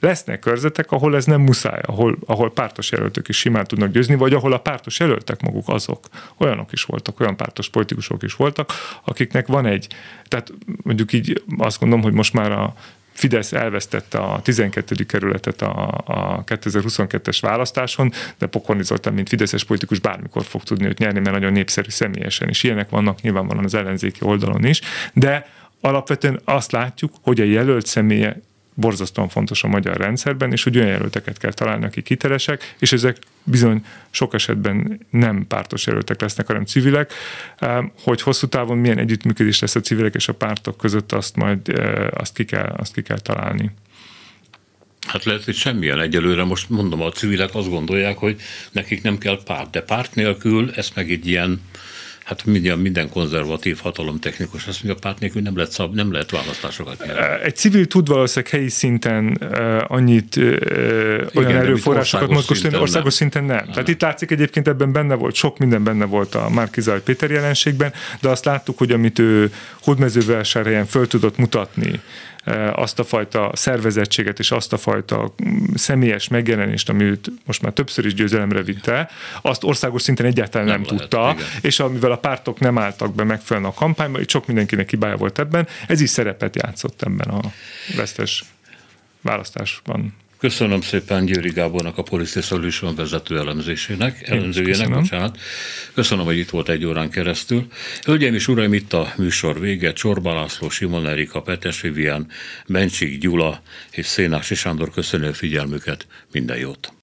Lesznek körzetek, ahol ez nem muszáj, ahol, ahol pártos jelöltök is simán tudnak győzni, vagy ahol a pártos jelöltek maguk azok. Olyanok is voltak, olyan pártos politikusok is voltak, akiknek van egy, tehát mondjuk így azt gondolom, hogy most már a Fidesz elvesztette a tizenkettedik kerületet a, a kétezer-huszonkettes választáson, de Pokorni Zoltán, mint fideszes politikus bármikor fog tudni őt nyerni, mert nagyon népszerű személyesen is. Ilyenek vannak nyilvánvalóan az ellenzéki oldalon is, de alapvetően azt látjuk, hogy a jelölt személye borzasztóan fontos a magyar rendszerben, és hogy olyan jelölteket kell találni, akik hitelesek, és ezek bizony sok esetben nem pártos jelöltek lesznek, hanem civilek. Hogy hosszú távon milyen együttműködés lesz a civilek és a pártok között, azt majd azt ki kell, azt ki kell találni. Hát lehet, hogy semmilyen egyelőre, most mondom, a civilek azt gondolják, hogy nekik nem kell párt, de párt nélkül ez meg egy ilyen, hát minden, minden konzervatív hatalomtechnikus azt mondja, a párt nélkül nem lehet, szab, nem lehet választásokat nyerni. Egy civil tud valószínűleg helyi szinten annyit Igen, olyan erőforrásokat mozgósítani, országos szinten nem. nem. Tehát itt látszik egyébként, ebben benne volt, sok minden benne volt a Márki-Zay Péter jelenségben, de azt láttuk, hogy amit ő Hódmezővásárhelyen föl tudott mutatni, azt a fajta szervezettséget és azt a fajta személyes megjelenést, amit most már többször is győzelemre vitte, azt országos szinten egyáltalán nem, nem lehet, tudta, igen. És amivel a pártok nem álltak be megfelelően a kampányba, itt sok mindenkinek hibája volt ebben, ez is szerepet játszott ebben a vesztes választásban. Köszönöm szépen Győri Gábornak, a Policy Solutions vezető elemzésének, elemzőjének, bocsánat. Köszönöm, hogy itt volt egy órán keresztül. Hölgyeim és uraim, itt a műsor vége. Csorba László, Simon Erika, Petes Vivian, Bencsik Gyula és Szénási Sándor köszönő figyelmüket. Minden jót!